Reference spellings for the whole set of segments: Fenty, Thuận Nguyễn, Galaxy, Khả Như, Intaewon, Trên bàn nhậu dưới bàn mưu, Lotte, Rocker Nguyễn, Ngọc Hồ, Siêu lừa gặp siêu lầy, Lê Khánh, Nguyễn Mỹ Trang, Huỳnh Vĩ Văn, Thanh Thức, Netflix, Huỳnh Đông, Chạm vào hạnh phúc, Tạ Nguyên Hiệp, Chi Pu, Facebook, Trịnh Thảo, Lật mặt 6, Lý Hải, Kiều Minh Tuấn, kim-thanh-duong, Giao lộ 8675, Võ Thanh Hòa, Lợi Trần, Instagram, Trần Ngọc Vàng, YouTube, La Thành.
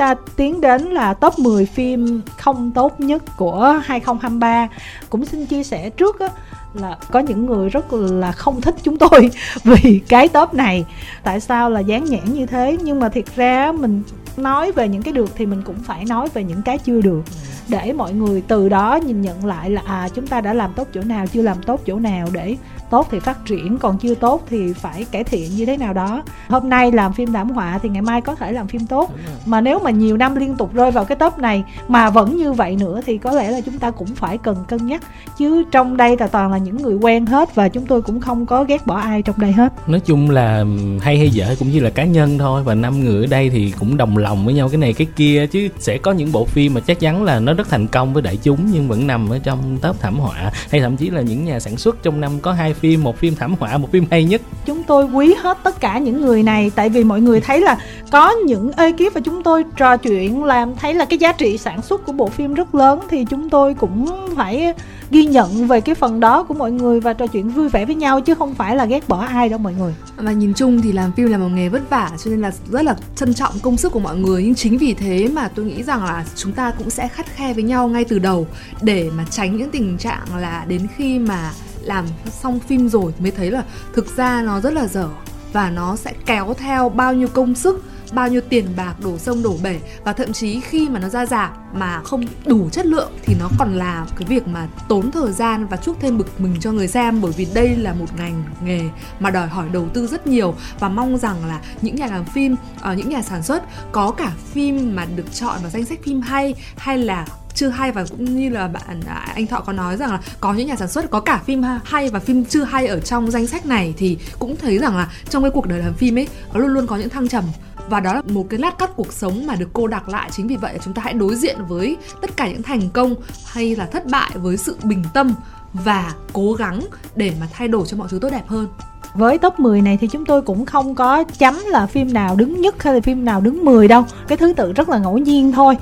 ta tiến đến là top 10 phim không tốt nhất của 2023. Cũng xin chia sẻ trước á, là có những người rất là không thích chúng tôi vì cái top này. Tại sao là dán nhãn như thế? Nhưng mà thiệt ra mình nói về những cái được thì mình cũng phải nói về những cái chưa được, để mọi người từ đó nhìn nhận lại là chúng ta đã làm tốt chỗ nào, chưa làm tốt chỗ nào, để tốt thì phát triển, còn chưa tốt thì phải cải thiện như thế nào đó. Hôm nay làm phim thảm họa thì ngày mai có thể làm phim tốt. Mà nếu mà nhiều năm liên tục rơi vào cái top này mà vẫn như vậy nữa thì có lẽ là chúng ta cũng phải cần cân nhắc. Chứ trong đây là toàn là những người quen hết, và chúng tôi cũng không có ghét bỏ ai trong đây hết. Nói chung là hay hay dở cũng như là cá nhân thôi, và 5 người ở đây thì cũng đồng lòng với nhau cái này cái kia. Chứ sẽ có những bộ phim mà chắc chắn là nó rất thành công với đại chúng nhưng vẫn nằm ở trong top thảm họa, hay thậm chí là những nhà sản xuất trong năm có 2 phim, một phim thảm họa, một phim hay nhất. Chúng tôi quý hết tất cả những người này, tại vì mọi người thấy là có những ekip và chúng tôi trò chuyện làm thấy là cái giá trị sản xuất của bộ phim rất lớn, thì chúng tôi cũng phải ghi nhận về cái phần đó của mọi người và trò chuyện vui vẻ với nhau, chứ không phải là ghét bỏ ai đâu mọi người. Mà nhìn chung thì làm phim là một nghề vất vả, cho nên là rất là trân trọng công sức của mọi người. Nhưng chính vì thế mà tôi nghĩ rằng là chúng ta cũng sẽ khắt khe với nhau ngay từ đầu, để mà tránh những tình trạng là đến khi mà làm xong phim rồi mới thấy là thực ra nó rất là dở, và nó sẽ kéo theo bao nhiêu công sức, bao nhiêu tiền bạc đổ sông đổ bể. Và thậm chí khi mà nó ra rạp mà không đủ chất lượng thì nó còn là cái việc mà tốn thời gian và chuốc thêm bực mình cho người xem. Bởi vì đây là một ngành nghề mà đòi hỏi đầu tư rất nhiều, và mong rằng là những nhà làm phim, những nhà sản xuất có cả phim mà được chọn vào danh sách phim hay hay là chưa hay, và cũng như là bạn anh Thọ có nói rằng là có những nhà sản xuất có cả phim hay và phim chưa hay ở trong danh sách này, thì cũng thấy rằng là trong cái cuộc đời làm phim ấy nó luôn luôn có những thăng trầm, và đó là một cái lát cắt cuộc sống mà được cô đặc lại. Chính vì vậy chúng ta hãy đối diện với tất cả những thành công hay là thất bại với sự bình tâm và cố gắng để mà thay đổi cho mọi thứ tốt đẹp hơn. Với top 10 này thì chúng tôi cũng không có chấm là phim nào đứng nhất hay là phim nào đứng 10 đâu. Cái thứ tự rất là ngẫu nhiên thôi.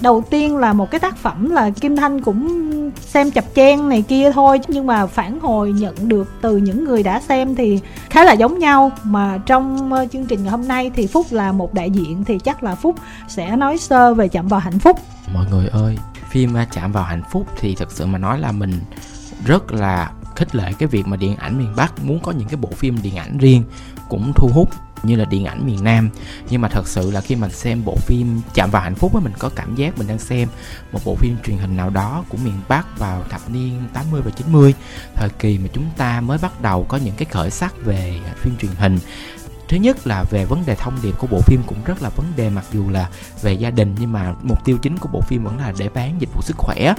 Đầu tiên là một cái tác phẩm là Kim Thanh cũng xem chập chen này kia thôi, nhưng mà phản hồi nhận được từ những người đã xem thì khá là giống nhau. Mà trong chương trình ngày hôm nay thì Phúc là một đại diện, thì chắc là Phúc sẽ nói sơ về Chạm vào hạnh phúc. Mọi người ơi, phim Chạm vào hạnh phúc thì thật sự mà nói là mình rất là khích lệ cái việc mà điện ảnh miền Bắc muốn có những cái bộ phim điện ảnh riêng cũng thu hút như là điện ảnh miền Nam. Nhưng mà thật sự là khi mình xem bộ phim Chạm vào hạnh phúc á, mình có cảm giác mình đang xem một bộ phim truyền hình nào đó của miền Bắc vào thập niên 80 và 90, thời kỳ mà chúng ta mới bắt đầu có những cái khởi sắc về phim truyền hình. Thứ nhất là về vấn đề thông điệp của bộ phim cũng rất là vấn đề, mặc dù là về gia đình, nhưng mà mục tiêu chính của bộ phim vẫn là để bán dịch vụ sức khỏe.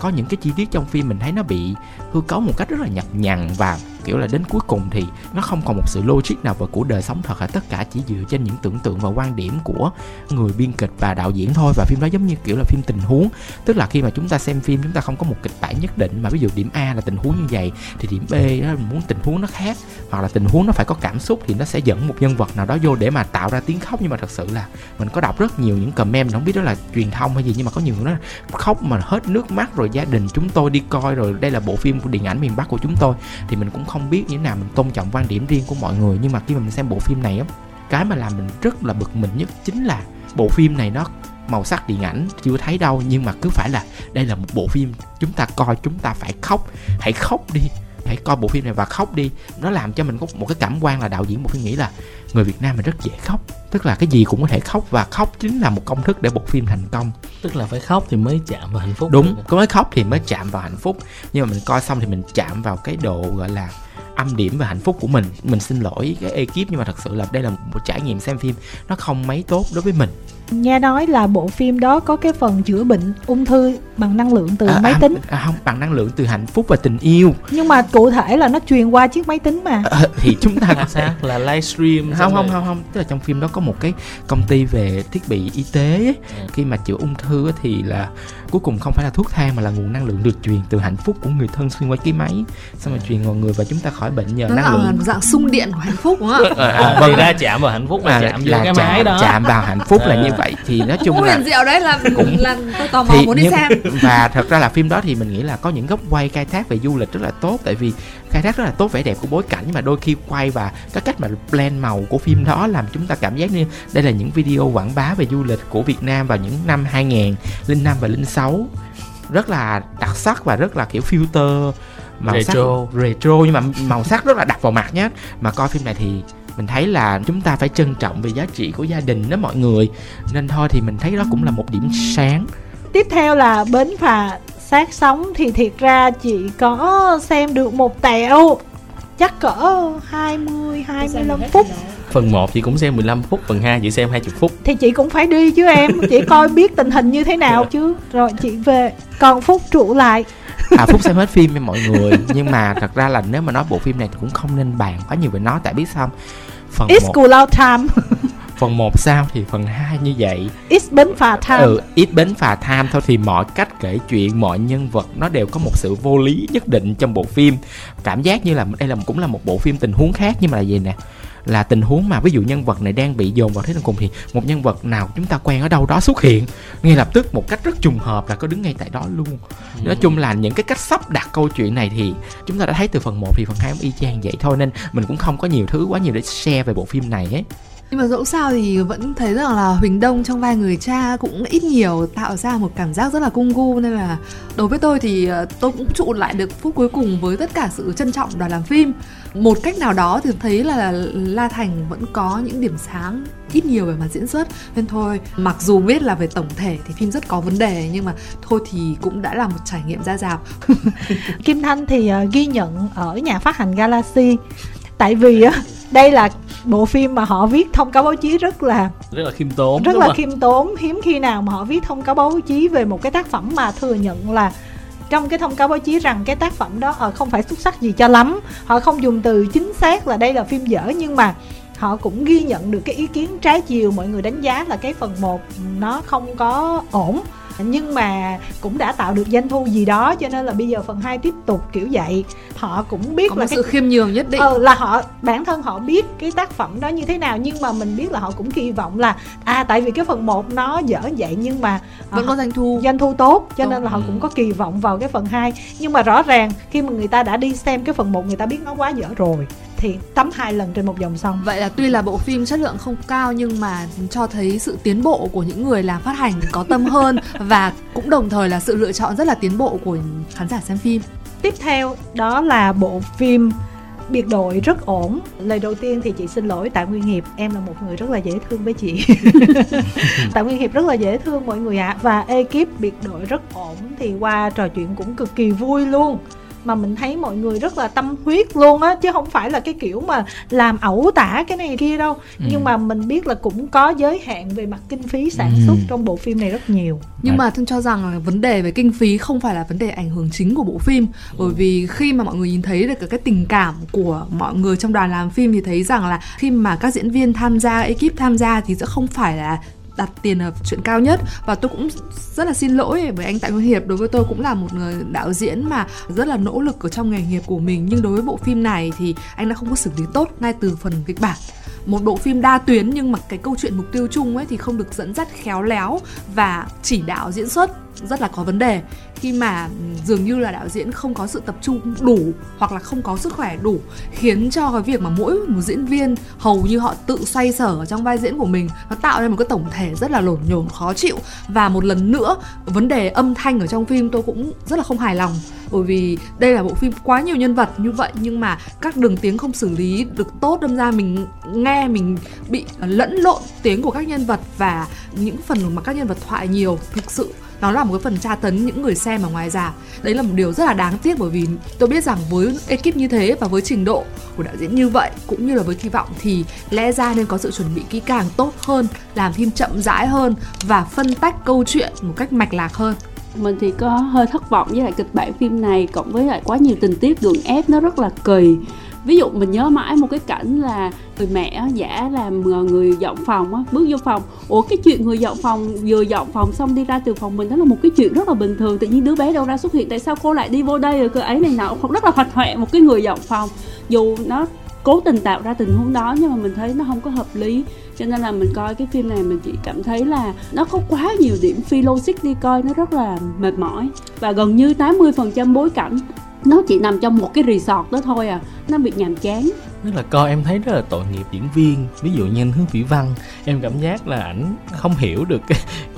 Có những cái chi tiết trong phim mình thấy nó bị hư cấu một cách rất là nhặt nhằn, và kiểu là đến cuối cùng thì nó không còn một sự logic nào vào của đời sống thật, tất cả chỉ dựa trên những tưởng tượng và quan điểm của người biên kịch và đạo diễn thôi. Và phim đó giống như kiểu là phim tình huống, tức là khi mà chúng ta xem phim chúng ta không có một kịch bản nhất định, mà ví dụ điểm A là tình huống như vậy thì điểm B đó mình muốn tình huống nó khác, hoặc là tình huống nó phải có cảm xúc thì nó sẽ dẫn một nhân vật nào đó vô để mà tạo ra tiếng khóc. Nhưng mà thật sự là mình có đọc rất nhiều những comment, mình không biết đó là truyền thông hay gì, nhưng mà có nhiều người nói khóc mà hết nước mắt rồi, gia đình chúng tôi đi coi rồi, đây là bộ phim của điện ảnh miền Bắc của chúng tôi. Thì mình cũng không biết như thế nào, mình tôn trọng quan điểm riêng của mọi người, nhưng mà khi mà mình xem bộ phim này á, cái mà làm mình rất là bực mình nhất chính là bộ phim này nó màu sắc điện ảnh chưa thấy đâu, nhưng mà cứ phải là đây là một bộ phim chúng ta coi chúng ta phải khóc, hãy khóc đi, hãy coi bộ phim này và khóc đi. Nó làm cho mình có một cái cảm quan là đạo diễn bộ phim nghĩ là người Việt Nam mình rất dễ khóc, tức là cái gì cũng có thể khóc, và khóc chính là một công thức để bộ phim thành công, tức là phải khóc thì mới chạm vào hạnh phúc. Đúng, có mới khóc thì mới chạm vào hạnh phúc. Nhưng mà mình coi xong thì mình chạm vào cái độ gọi là âm điểm về hạnh phúc của mình. Mình xin lỗi cái ekip, nhưng mà thật sự là đây là một trải nghiệm xem phim nó không mấy tốt đối với mình. Nghe nói là bộ phim đó có cái phần chữa bệnh ung thư bằng năng lượng từ máy tính. Không, bằng năng lượng từ hạnh phúc và tình yêu. Nhưng mà cụ thể là nó truyền qua chiếc máy tính mà. Thì chúng ta cũng sẽ là livestream. Không, tức là trong phim đó có một cái công ty về thiết bị y tế ấy. Khi mà chữa ung thư thì là cuối cùng không phải là thuốc thang mà là nguồn năng lượng được truyền từ hạnh phúc của người thân xuyên qua cái máy, xong rồi truyền vào người và chúng ta khỏi khỏi bệnh nhờ năng lượng. Nó dạng xung điện của hạnh phúc đúng không ạ? Vâng, ra chạm vào hạnh phúc là chạm vô cái máy đó. Chạm vào hạnh phúc là như vậy. Thì nói chung là diệu đấy, là cũng tôi tò mò muốn đi xem. Và thật ra là phim đó thì mình nghĩ là có những góc quay khai thác về du lịch rất là tốt, tại vì khai thác rất là tốt vẻ đẹp của bối cảnh, nhưng mà đôi khi quay và cái cách mà blend màu của phim đó làm chúng ta cảm giác như đây là những video quảng bá về du lịch của Việt Nam vào những năm 2005 và 2006, rất là đặc sắc và rất là kiểu filter màu retro. Sắc retro nhưng mà màu sắc rất là đặc vào mặt nhé. Mà coi phim này thì mình thấy là chúng ta phải trân trọng về giá trị của gia đình đó mọi người, nên thôi thì mình thấy đó cũng là một điểm sáng. Tiếp theo là Bến phà xác sống, thì thiệt ra chị có xem được một tẹo, chắc cỡ 20-25 phút. Phần 1 chị cũng xem 15 phút, phần 2 chị xem 20 phút. Thì chị cũng phải đi chứ em, chị coi biết tình hình như thế nào chứ. Rồi chị về, còn Phúc trụ lại. Phúc xem hết phim em mọi người. Nhưng mà thật ra là nếu mà nói bộ phim này thì cũng không nên bàn quá nhiều về nó, tại biết sao không? It's cool out time. Phần 1 sao thì phần 2 như vậy. It's Bến phà time. It's Bến phà time thôi, thì mọi cách kể chuyện, mọi nhân vật nó đều có một sự vô lý nhất định trong bộ phim. Cảm giác như là đây là cũng là một bộ phim tình huống khác, nhưng mà là gì nè, là tình huống mà ví dụ nhân vật này đang bị dồn vào thế tận cùng thì một nhân vật nào chúng ta quen ở đâu đó xuất hiện ngay lập tức một cách rất trùng hợp là có đứng ngay tại đó luôn. Nói chung là những cái cách sắp đặt câu chuyện này thì chúng ta đã thấy từ phần 1, thì phần 2 cũng y chang vậy thôi, nên mình cũng không có nhiều thứ quá nhiều để share về bộ phim này ấy. Nhưng mà dẫu sao thì vẫn thấy rằng là Huỳnh Đông trong vai người cha cũng ít nhiều tạo ra một cảm giác rất là cung gu, nên là đối với tôi thì tôi cũng trụ lại được phút cuối cùng với tất cả sự trân trọng đoàn làm phim. Một cách nào đó thì thấy là La Thành vẫn có những điểm sáng ít nhiều về mặt diễn xuất, nên thôi mặc dù biết là về tổng thể thì phim rất có vấn đề, nhưng mà thôi thì cũng đã là một trải nghiệm ra rạp. Kim Thanh thì ghi nhận ở nhà phát hành Galaxy, tại vì đây là bộ phim mà họ viết thông cáo báo chí rất là khiêm tốn, rất là khiêm tốn. Hiếm khi nào mà họ viết thông cáo báo chí về một cái tác phẩm mà thừa nhận là trong cái thông cáo báo chí rằng cái tác phẩm đó không phải xuất sắc gì cho lắm. Họ không dùng từ chính xác là đây là phim dở, nhưng mà họ cũng ghi nhận được cái ý kiến trái chiều, mọi người đánh giá là cái phần 1 nó không có ổn, nhưng mà cũng đã tạo được doanh thu gì đó, cho nên là bây giờ phần 2 tiếp tục kiểu vậy. Họ cũng biết có là một sự khiêm nhường nhất định, là họ bản thân họ biết cái tác phẩm đó như thế nào, nhưng mà mình biết là họ cũng kỳ vọng là tại vì cái phần 1 nó dở vậy nhưng mà vẫn có doanh thu tốt, cho nên là họ cũng có kỳ vọng vào cái phần 2. Nhưng mà rõ ràng khi mà người ta đã đi xem cái phần 1, người ta biết nó quá dở rồi thì tắm 2 lần trên một dòng sông. Vậy là tuy là bộ phim chất lượng không cao nhưng mà cho thấy sự tiến bộ của những người làm phát hành có tâm hơn và cũng đồng thời là sự lựa chọn rất là tiến bộ của khán giả xem phim. Tiếp theo đó là bộ phim Biệt đội rất ổn. Lời đầu tiên thì chị xin lỗi Tạ Nguyên Hiệp, em là một người rất là dễ thương với chị. Tạ Nguyên Hiệp rất là dễ thương mọi người ạ. Và ekip Biệt đội rất ổn thì qua trò chuyện cũng cực kỳ vui luôn, mà mình thấy mọi người rất là tâm huyết luôn á, chứ không phải là cái kiểu mà làm ẩu tả cái này kia đâu. Nhưng mà mình biết là cũng có giới hạn về mặt kinh phí sản xuất trong bộ phim này rất nhiều. Nhưng mà tôi cho rằng là vấn đề về kinh phí không phải là vấn đề ảnh hưởng chính của bộ phim, bởi vì khi mà mọi người nhìn thấy được cái tình cảm của mọi người trong đoàn làm phim thì thấy rằng là khi mà các diễn viên tham gia, ekip tham gia thì sẽ không phải là đặt tiền ở chuyện cao nhất. Và tôi cũng rất là xin lỗi với anh Tạ Nguyên Hiệp, đối với tôi cũng là một người đạo diễn mà rất là nỗ lực ở trong nghề nghiệp của mình, nhưng đối với bộ phim này thì anh đã không có xử lý tốt ngay từ phần kịch bản. Một bộ phim đa tuyến nhưng mà cái câu chuyện mục tiêu chung ấy thì không được dẫn dắt khéo léo, và chỉ đạo diễn xuất rất là có vấn đề khi mà dường như là đạo diễn không có sự tập trung đủ hoặc là không có sức khỏe đủ, khiến cho cái việc mà mỗi một diễn viên hầu như họ tự xoay sở trong vai diễn của mình, nó tạo ra một cái tổng thể rất là lổn nhổn khó chịu. Và một lần nữa vấn đề âm thanh ở trong phim tôi cũng rất là không hài lòng, bởi vì đây là bộ phim quá nhiều nhân vật như vậy nhưng mà các đường tiếng không xử lý được tốt, đâm ra mình nghe mình bị lẫn lộn tiếng của các nhân vật, và những phần mà các nhân vật thoại nhiều thực sự nó là một cái phần tra tấn những người xem ở ngoài rạp. Đấy là một điều rất là đáng tiếc, bởi vì tôi biết rằng với ekip như thế và với trình độ của đạo diễn như vậy cũng như là với kỳ vọng thì lẽ ra nên có sự chuẩn bị kỹ càng tốt hơn, làm phim chậm rãi hơn và phân tách câu chuyện một cách mạch lạc hơn. Mình thì có hơi thất vọng với lại kịch bản phim này, cộng với lại quá nhiều tình tiết gượng ép nó rất là kỳ. Ví dụ mình nhớ mãi một cái cảnh là người mẹ giả làm người dọn phòng á, bước vô phòng. Ủa, cái chuyện người dọn phòng vừa dọn phòng xong đi ra từ phòng mình đó là một cái chuyện rất là bình thường. Tự nhiên đứa bé đâu ra xuất hiện, tại sao cô lại đi vô đây rồi cơ ấy này nọ, rất là hoạch hoẹ một cái người dọn phòng. Dù nó cố tình tạo ra tình huống đó nhưng mà mình thấy nó không có hợp lý. Cho nên là mình coi cái phim này mình chỉ cảm thấy là nó có quá nhiều điểm phi logic, đi coi nó rất là mệt mỏi. Và gần như 80% bối cảnh nó chỉ nằm trong một cái resort đó thôi à, nó bị nhàm chán. Tức là coi em thấy rất là tội nghiệp diễn viên. Ví dụ như anh Huỳnh Vĩ Văn, em cảm giác là ảnh không hiểu được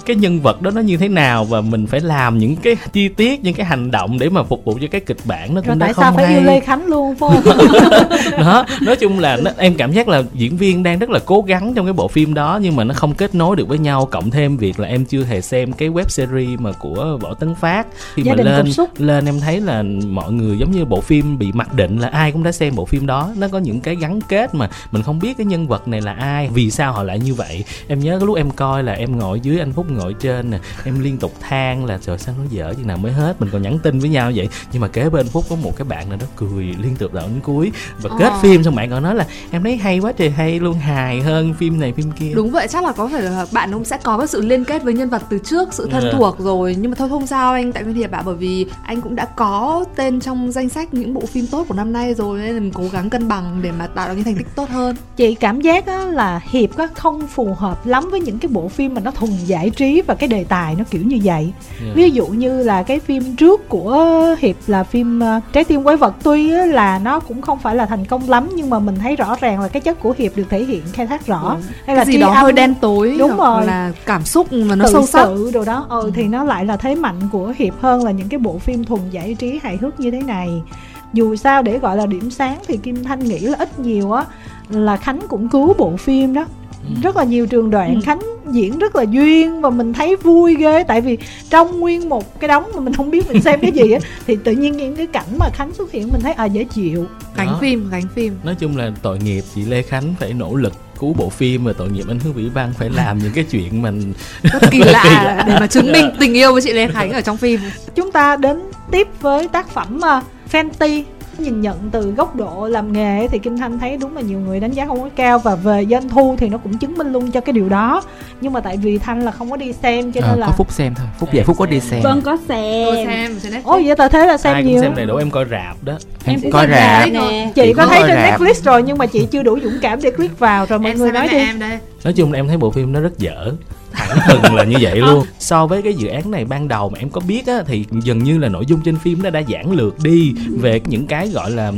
cái nhân vật đó nó như thế nào, và mình phải làm những cái chi tiết, những cái hành động để mà phục vụ cho cái kịch bản nó cũng đã không hay. Tại sao phải yêu Lê Khánh luôn phải không? Đó, nói chung là em cảm giác là diễn viên đang rất là cố gắng trong cái bộ phim đó nhưng mà nó không kết nối được với nhau. Cộng thêm việc là em chưa hề xem cái web series mà của Võ Tấn Phát, khi mà lên em thấy là mọi người giống như bộ phim bị mặc định là ai cũng đã xem bộ phim đó, nó có những cái gắn kết mà mình không biết cái nhân vật này là ai, vì sao họ lại như vậy. Em nhớ cái lúc em coi là em ngồi dưới, anh Phúc ngồi trên nè, em liên tục than là trời sao nó dở như nào mới hết, mình còn nhắn tin với nhau vậy. Nhưng mà kế bên Phúc có một cái bạn nào đó cười liên tục đến cuối và kết phim xong bạn còn nói là em thấy hay quá trời hay luôn, hài hơn phim này phim kia. Đúng vậy, chắc là có phải là bạn cũng sẽ có cái sự liên kết với nhân vật từ trước, sự thân thuộc rồi. Nhưng mà thôi không sao anh Tạ Nguyên Hiệp ạ, bởi vì anh cũng đã có tên trong danh sách những bộ phim tốt của năm nay rồi, nên mình cố gắng cân bằng để mà tạo ra những thành tích tốt hơn. Chị cảm giác á, là Hiệp á, không phù hợp lắm với những cái bộ phim mà nó thuần giải trí và cái đề tài nó kiểu như vậy. Ví dụ như là cái phim trước của Hiệp là phim Trái tim quái vật, tuy á, là nó cũng không phải là thành công lắm nhưng mà mình thấy rõ ràng là cái chất của Hiệp được thể hiện khai thác rõ. Hay là cái gì đó hơi đen tối, đúng rồi, là cảm xúc mà nó sâu sắc đồ đó. Thì nó lại là thế mạnh của Hiệp hơn là những cái bộ phim thuần giải trí hài hước như thế này. Dù sao để gọi là điểm sáng thì Kim Thanh nghĩ là ít nhiều á là Khánh cũng cứu bộ phim đó. Rất là nhiều trường đoạn Khánh diễn rất là duyên và mình thấy vui ghê. Tại vì trong nguyên một cái đống mà mình không biết mình xem cái gì á, thì tự nhiên những cái cảnh mà Khánh xuất hiện mình thấy dễ chịu. Gánh phim. Nói chung là tội nghiệp chị Lê Khánh phải nỗ lực cứu bộ phim, và tội nghiệp anh Hương Vĩ Văn phải làm những cái chuyện mình rất kỳ lạ để mà chứng minh tình yêu với chị Lê Khánh ở trong phim. Chúng ta đến tiếp với tác phẩm Fenty. Nhìn nhận từ góc độ làm nghề thì Kim Thanh thấy đúng là nhiều người đánh giá không có cao, và về doanh thu thì nó cũng chứng minh luôn cho cái điều đó. Nhưng mà tại vì Thanh là không có đi xem cho nên là có Phúc xem thôi, Phúc về Phúc có đi xem. Vâng, có xem. Tôi xem. Ôi vậy tại thế là xem ai nhiều. Ai cũng xem đầy đủ, em coi rạp đó. Em coi rạp nè. Chị có thấy trên Netflix rồi nhưng mà chị chưa đủ dũng cảm để click vào rồi mọi người nói đi. Nói chung là em thấy bộ phim nó rất dở. Thẳng thừng là như vậy luôn. So với cái dự án này ban đầu mà em có biết á, thì dường như là nội dung trên phim nó đã giản lược đi về những cái gọi là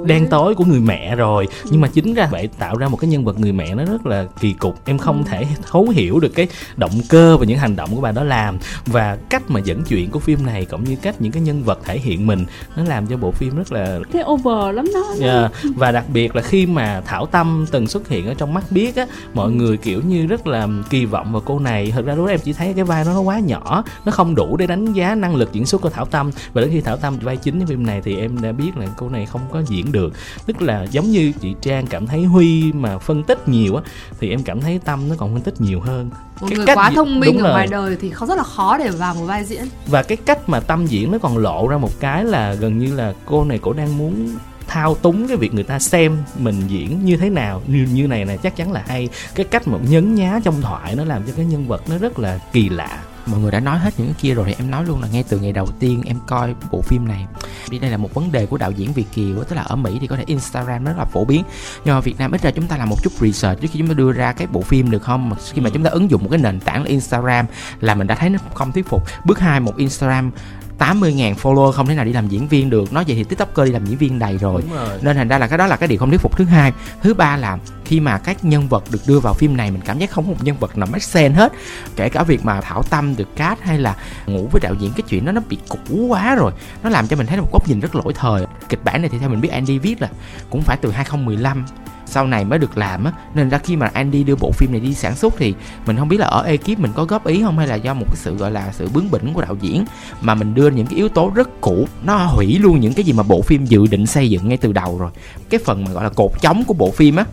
đen tối của người mẹ rồi. Nhưng mà chính ra vậy tạo ra một cái nhân vật người mẹ nó rất là kỳ cục. Em không thể thấu hiểu được cái động cơ và những hành động của bà đó làm. Và cách mà dẫn chuyện của phim này cũng như cách những cái nhân vật thể hiện mình, nó làm cho bộ phim rất là thế over lắm đó. Và đặc biệt là khi mà Thảo Tâm từng xuất hiện ở trong Mắt Biếc á, mọi người kiểu như rất là kỳ vọng vào cô này. Thật ra lúc đó em chỉ thấy cái vai nó quá nhỏ, nó không đủ để đánh giá năng lực diễn xuất của Thảo Tâm. Và đến khi Thảo Tâm vai chính trong phim này thì em đã biết là cô này không có diễn được. Tức là giống như chị Trang cảm thấy Huy mà phân tích nhiều á, thì em cảm thấy Tâm nó còn phân tích nhiều hơn. Một người quá thông minh ở ngoài đời thì rất là khó để vào một vai diễn. Và cái cách mà Tâm diễn nó còn lộ ra một cái là gần như là cô này cổ đang muốn thao túng cái việc người ta xem mình diễn như thế nào, như này này chắc chắn là hay. Cái cách mà nhấn nhá trong thoại nó làm cho cái nhân vật nó rất là kỳ lạ. Mọi người đã nói hết những cái kia rồi thì em nói luôn là ngay từ ngày đầu tiên em coi bộ phim này, vì đây là một vấn đề của đạo diễn Việt kiều. Tức là ở Mỹ thì có thể Instagram rất là phổ biến, nhưng mà Việt Nam ít ra chúng ta làm một chút research trước khi chúng ta đưa ra cái bộ phim được không. Khi mà chúng ta ứng dụng một cái nền tảng là Instagram là mình đã thấy nó không thuyết phục. Bước 2, một Instagram 80.000 follower không thể nào đi làm diễn viên được. Nói vậy thì TikToker đi làm diễn viên đầy rồi. Nên thành ra là cái đó là cái điều không thuyết phục thứ hai. Thứ ba là khi mà các nhân vật được đưa vào phim này mình cảm giác không có một nhân vật nào make sense hết. Kể cả việc mà Thảo Tâm được cast hay là ngủ với đạo diễn, cái chuyện đó nó bị cũ quá rồi. Nó làm cho mình thấy một góc nhìn rất lỗi thời. Kịch bản này thì theo mình biết Andy viết là cũng phải từ 2015 sau này mới được làm á, nên ra khi mà Andy đưa bộ phim này đi sản xuất thì mình không biết là ở ekip mình có góp ý không, hay là do một cái sự gọi là sự bướng bỉnh của đạo diễn mà mình đưa những cái yếu tố rất cũ, nó hủy luôn những cái gì mà bộ phim dự định xây dựng ngay từ đầu rồi. Cái phần mà gọi là cột chống của bộ phim á,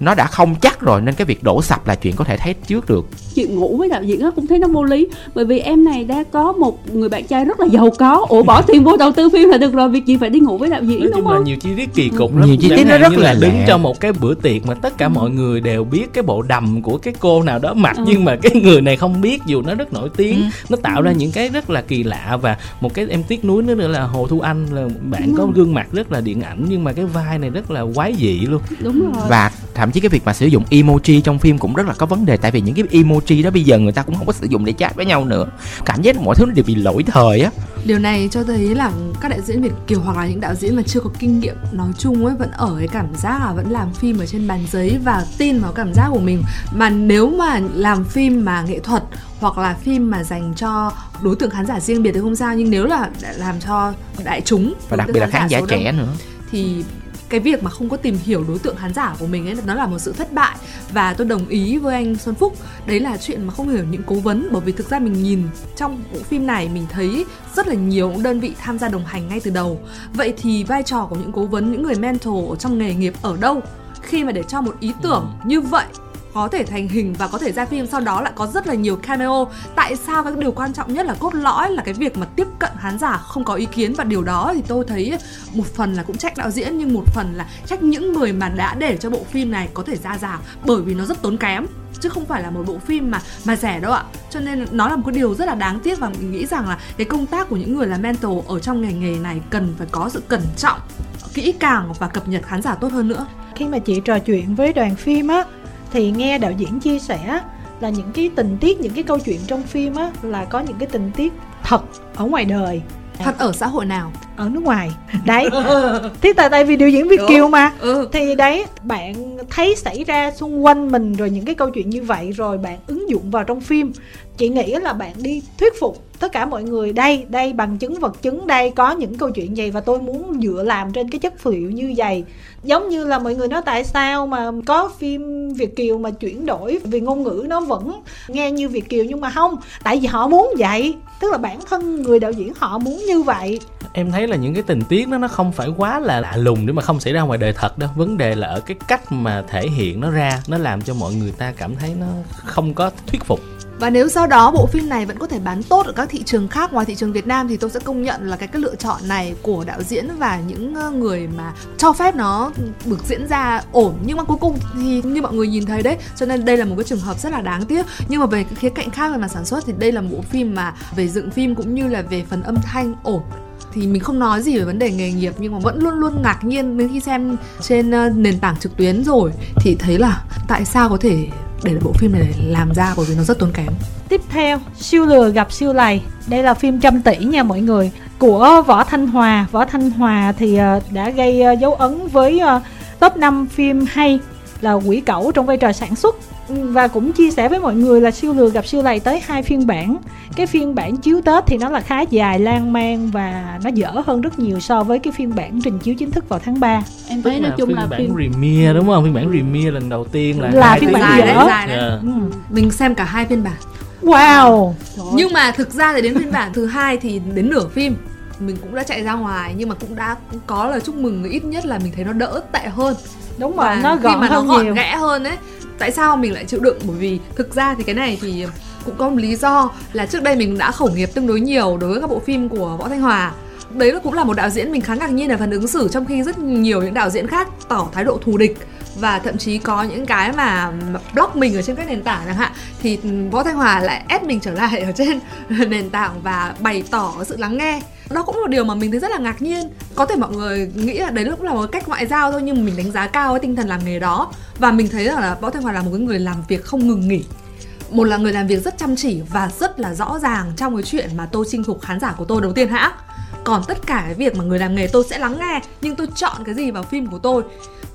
nó đã không chắc rồi, nên cái việc đổ sập là chuyện có thể thấy trước được. Chuyện ngủ với đạo diễn nó cũng thấy nó vô lý, bởi vì em này đã có một người bạn trai rất là giàu có, ủa bỏ tiền vô đầu tư phim là được rồi, việc gì phải đi ngủ với đạo diễn, đúng không? Nhiều chi tiết kỳ cục lắm, nhiều chi tiết nó rất là đứng lạ. Cho một cái bữa tiệc mà tất cả mọi người đều biết cái bộ đầm của cái cô nào đó mặc, nhưng mà cái người này không biết, dù nó rất nổi tiếng. Nó tạo ra những cái rất là kỳ lạ. Và một cái em tiếc nuối nữa là Hồ Thu Anh là bạn có gương mặt rất là điện ảnh, nhưng mà cái vai này rất là quái dị luôn. Đúng rồi. Và thậm chí cái việc mà sử dụng emoji trong phim cũng rất là có vấn đề, tại vì những cái emoji đó bây giờ người ta cũng không có sử dụng để chat với nhau nữa. Cảm giác mọi thứ nó đều bị lỗi thời á. Điều này cho thấy là các đạo diễn Việt kiều hoặc là những đạo diễn mà chưa có kinh nghiệm nói chung ấy vẫn ở cái cảm giác là vẫn làm phim ở trên bàn giấy và tin vào cảm giác của mình. Mà nếu mà làm phim mà nghệ thuật hoặc là phim mà dành cho đối tượng khán giả riêng biệt thì không sao, nhưng nếu là làm cho đại chúng và đặc biệt là khán giả trẻ nữa thì cái việc mà không có tìm hiểu đối tượng khán giả của mình ấy, nó là một sự thất bại. Và tôi đồng ý với anh Xuân Phúc, đấy là chuyện mà không hiểu những cố vấn, bởi vì thực ra mình nhìn trong bộ phim này mình thấy rất là nhiều đơn vị tham gia đồng hành ngay từ đầu. Vậy thì vai trò của những cố vấn, những người mentor trong nghề nghiệp ở đâu khi mà để cho một ý tưởng như vậy có thể thành hình và có thể ra phim, sau đó lại có rất là nhiều cameo? Tại sao cái điều quan trọng nhất là cốt lõi là cái việc mà tiếp cận khán giả không có ý kiến? Và điều đó thì tôi thấy một phần là cũng trách đạo diễn, nhưng một phần là trách những người mà đã để cho bộ phim này có thể ra rạp, bởi vì nó rất tốn kém chứ không phải là một bộ phim mà rẻ đâu ạ. Cho nên nó là một cái điều rất là đáng tiếc, và mình nghĩ rằng là cái công tác của những người là mentor ở trong nghề này cần phải có sự cẩn trọng, kỹ càng và cập nhật khán giả tốt hơn nữa. Khi mà chị trò chuyện với đoàn phim á thì nghe đạo diễn chia sẻ là những cái tình tiết, những cái câu chuyện trong phim á là có những cái tình tiết thật ở ngoài đời. Thật ở xã hội nào? Ở nước ngoài. Đấy. Thế tại vì điều diễn Việt kiều mà. Thì đấy, bạn thấy xảy ra xung quanh mình rồi những cái câu chuyện như vậy rồi bạn ứng dụng vào trong phim. Chị nghĩ là bạn đi thuyết phục tất cả mọi người, đây bằng chứng vật chứng, đây có những câu chuyện gì và tôi muốn dựa làm trên cái chất liệu như vậy. Giống như là mọi người nói tại sao mà có phim Việt kiều mà chuyển đổi vì ngôn ngữ nó vẫn nghe như Việt kiều, nhưng mà không, tại vì họ muốn vậy, tức là bản thân người đạo diễn họ muốn như vậy. Em thấy là những cái tình tiết đó nó không phải quá là lạ lùng để mà không xảy ra ngoài đời thật đâu. Vấn đề là ở cái cách mà thể hiện nó ra, nó làm cho mọi người ta cảm thấy nó không có thuyết phục. Và nếu sau đó bộ phim này vẫn có thể bán tốt ở các thị trường khác ngoài thị trường Việt Nam thì tôi sẽ công nhận là cái lựa chọn này của đạo diễn và những người mà cho phép nó được diễn ra ổn. Nhưng mà cuối cùng thì như mọi người nhìn thấy đấy, cho nên đây là một cái trường hợp rất là đáng tiếc. Nhưng mà về cái khía cạnh khác về mặt sản xuất thì đây là một bộ phim mà về dựng phim cũng như là về phần âm thanh ổn. Thì mình không nói gì về vấn đề nghề nghiệp, nhưng mà vẫn luôn luôn ngạc nhiên đến khi xem trên nền tảng trực tuyến rồi thì thấy là tại sao có thể để bộ phim này làm ra, bởi vì nó rất tốn kém. Tiếp theo, Siêu lừa gặp siêu lầy. Đây là phim 100 tỷ nha mọi người, của Võ Thanh Hòa. Võ Thanh Hòa thì đã gây dấu ấn với top 5 phim hay là Quỷ Cẩu trong vai trò sản xuất. Và cũng chia sẻ với mọi người là Siêu lừa gặp siêu lầy tới 2 phiên bản. Cái phiên bản chiếu Tết thì nó là khá dài, lan man và nó dở hơn rất nhiều so với cái phiên bản trình chiếu chính thức vào tháng 3. Em thấy nói chung là phiên bản premiere đúng không? Phiên bản premiere lần đầu tiên là phiên bản dở. Mình xem cả 2 phiên bản. Wow. Nhưng mà thực ra thì đến phiên bản thứ 2 thì đến nửa phim mình cũng đã chạy ra ngoài, nhưng mà cũng đã có lời chúc mừng, ít nhất là mình thấy nó đỡ tệ hơn. Đúng rồi, nó gọn mà hơn, nó gọn ghẽ hơn ấy. Tại sao mình lại chịu đựng? Bởi vì thực ra thì cái này thì cũng có một lý do là trước đây mình đã khẩu nghiệp tương đối nhiều đối với các bộ phim của Võ Thanh Hòa. Đấy cũng là một đạo diễn mình khá ngạc nhiên ở phần ứng xử, trong khi rất nhiều những đạo diễn khác tỏ thái độ thù địch và thậm chí có những cái mà block mình ở trên các nền tảng chẳng hạn, thì Võ Thanh Hòa lại ép mình trở lại ở trên nền tảng và bày tỏ sự lắng nghe. Đó cũng là điều mà mình thấy rất là ngạc nhiên. Có thể mọi người nghĩ là đấy cũng là một cách ngoại giao thôi, nhưng mà mình đánh giá cao cái tinh thần làm nghề đó. Và mình thấy là Võ Thanh Hòa là một cái người làm việc không ngừng nghỉ. Một là người làm việc rất chăm chỉ và rất là rõ ràng trong cái chuyện mà tôi chinh phục khán giả của tôi đầu tiên hả. Còn tất cả cái việc mà người làm nghề tôi sẽ lắng nghe, nhưng tôi chọn cái gì vào phim của tôi.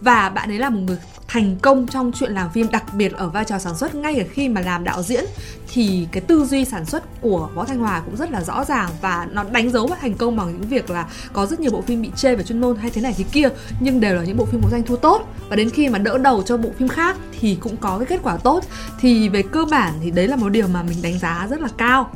Và bạn ấy là một người thành công trong chuyện làm phim, đặc biệt ở vai trò sản xuất. Ngay khi mà làm đạo diễn thì cái tư duy sản xuất của Võ Thanh Hòa cũng rất là rõ ràng, và nó đánh dấu thành công bằng những việc là có rất nhiều bộ phim bị chê về chuyên môn hay thế này thế kia, nhưng đều là những bộ phim có doanh thu tốt, và đến khi mà đỡ đầu cho bộ phim khác thì cũng có cái kết quả tốt. Thì về cơ bản thì đấy là một điều mà mình đánh giá rất là cao.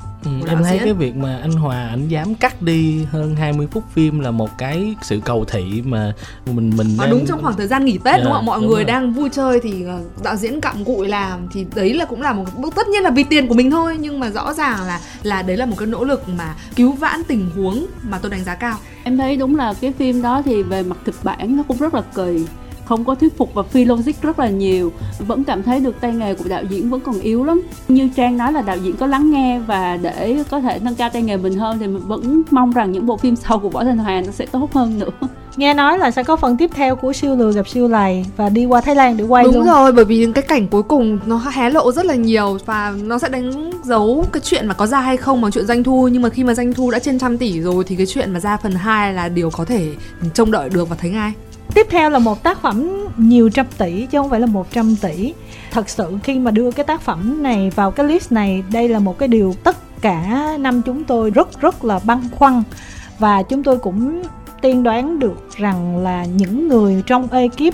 Em thấy cái việc mà anh Hòa ảnh dám cắt đi hơn 20 phút phim là một cái sự cầu thị mà mình đang... Đúng, trong khoảng thời gian nghỉ Tết đúng không? Mọi người đang vui chơi thì đạo diễn cặm cụi làm, thì đấy là cũng là một bước, tất nhiên là vì tiền của mình thôi, nhưng mà rõ ràng là đấy là một cái nỗ lực mà cứu vãn tình huống mà tôi đánh giá cao. Em thấy đúng là cái phim đó thì về mặt kịch bản nó cũng rất là kỳ, không có thuyết phục và phi logic rất là nhiều. Vẫn cảm thấy được tay nghề của đạo diễn vẫn còn yếu lắm. Như Trang nói là đạo diễn có lắng nghe, và để có thể nâng cao tay nghề mình hơn thì mình vẫn mong rằng những bộ phim sau của Võ Thanh Hòa nó sẽ tốt hơn nữa. Nghe nói là sẽ có phần tiếp theo của Siêu lừa gặp siêu lầy và đi qua Thái Lan để quay đúng luôn. Đúng rồi, bởi vì cái cảnh cuối cùng nó hé lộ rất là nhiều và nó sẽ đánh dấu cái chuyện mà có ra hay không bằng chuyện doanh thu. Nhưng mà khi mà doanh thu đã trên 100 tỷ rồi thì cái chuyện mà ra phần 2 là điều có thể trông đợi được và thấy ngay. Tiếp theo là một tác phẩm nhiều trăm tỷ chứ không phải là 100 tỷ. Thật sự khi mà đưa cái tác phẩm này vào cái list này, đây là một cái điều tất cả năm chúng tôi rất là băn khoăn. Và chúng tôi cũng tiên đoán được rằng là những người trong ekip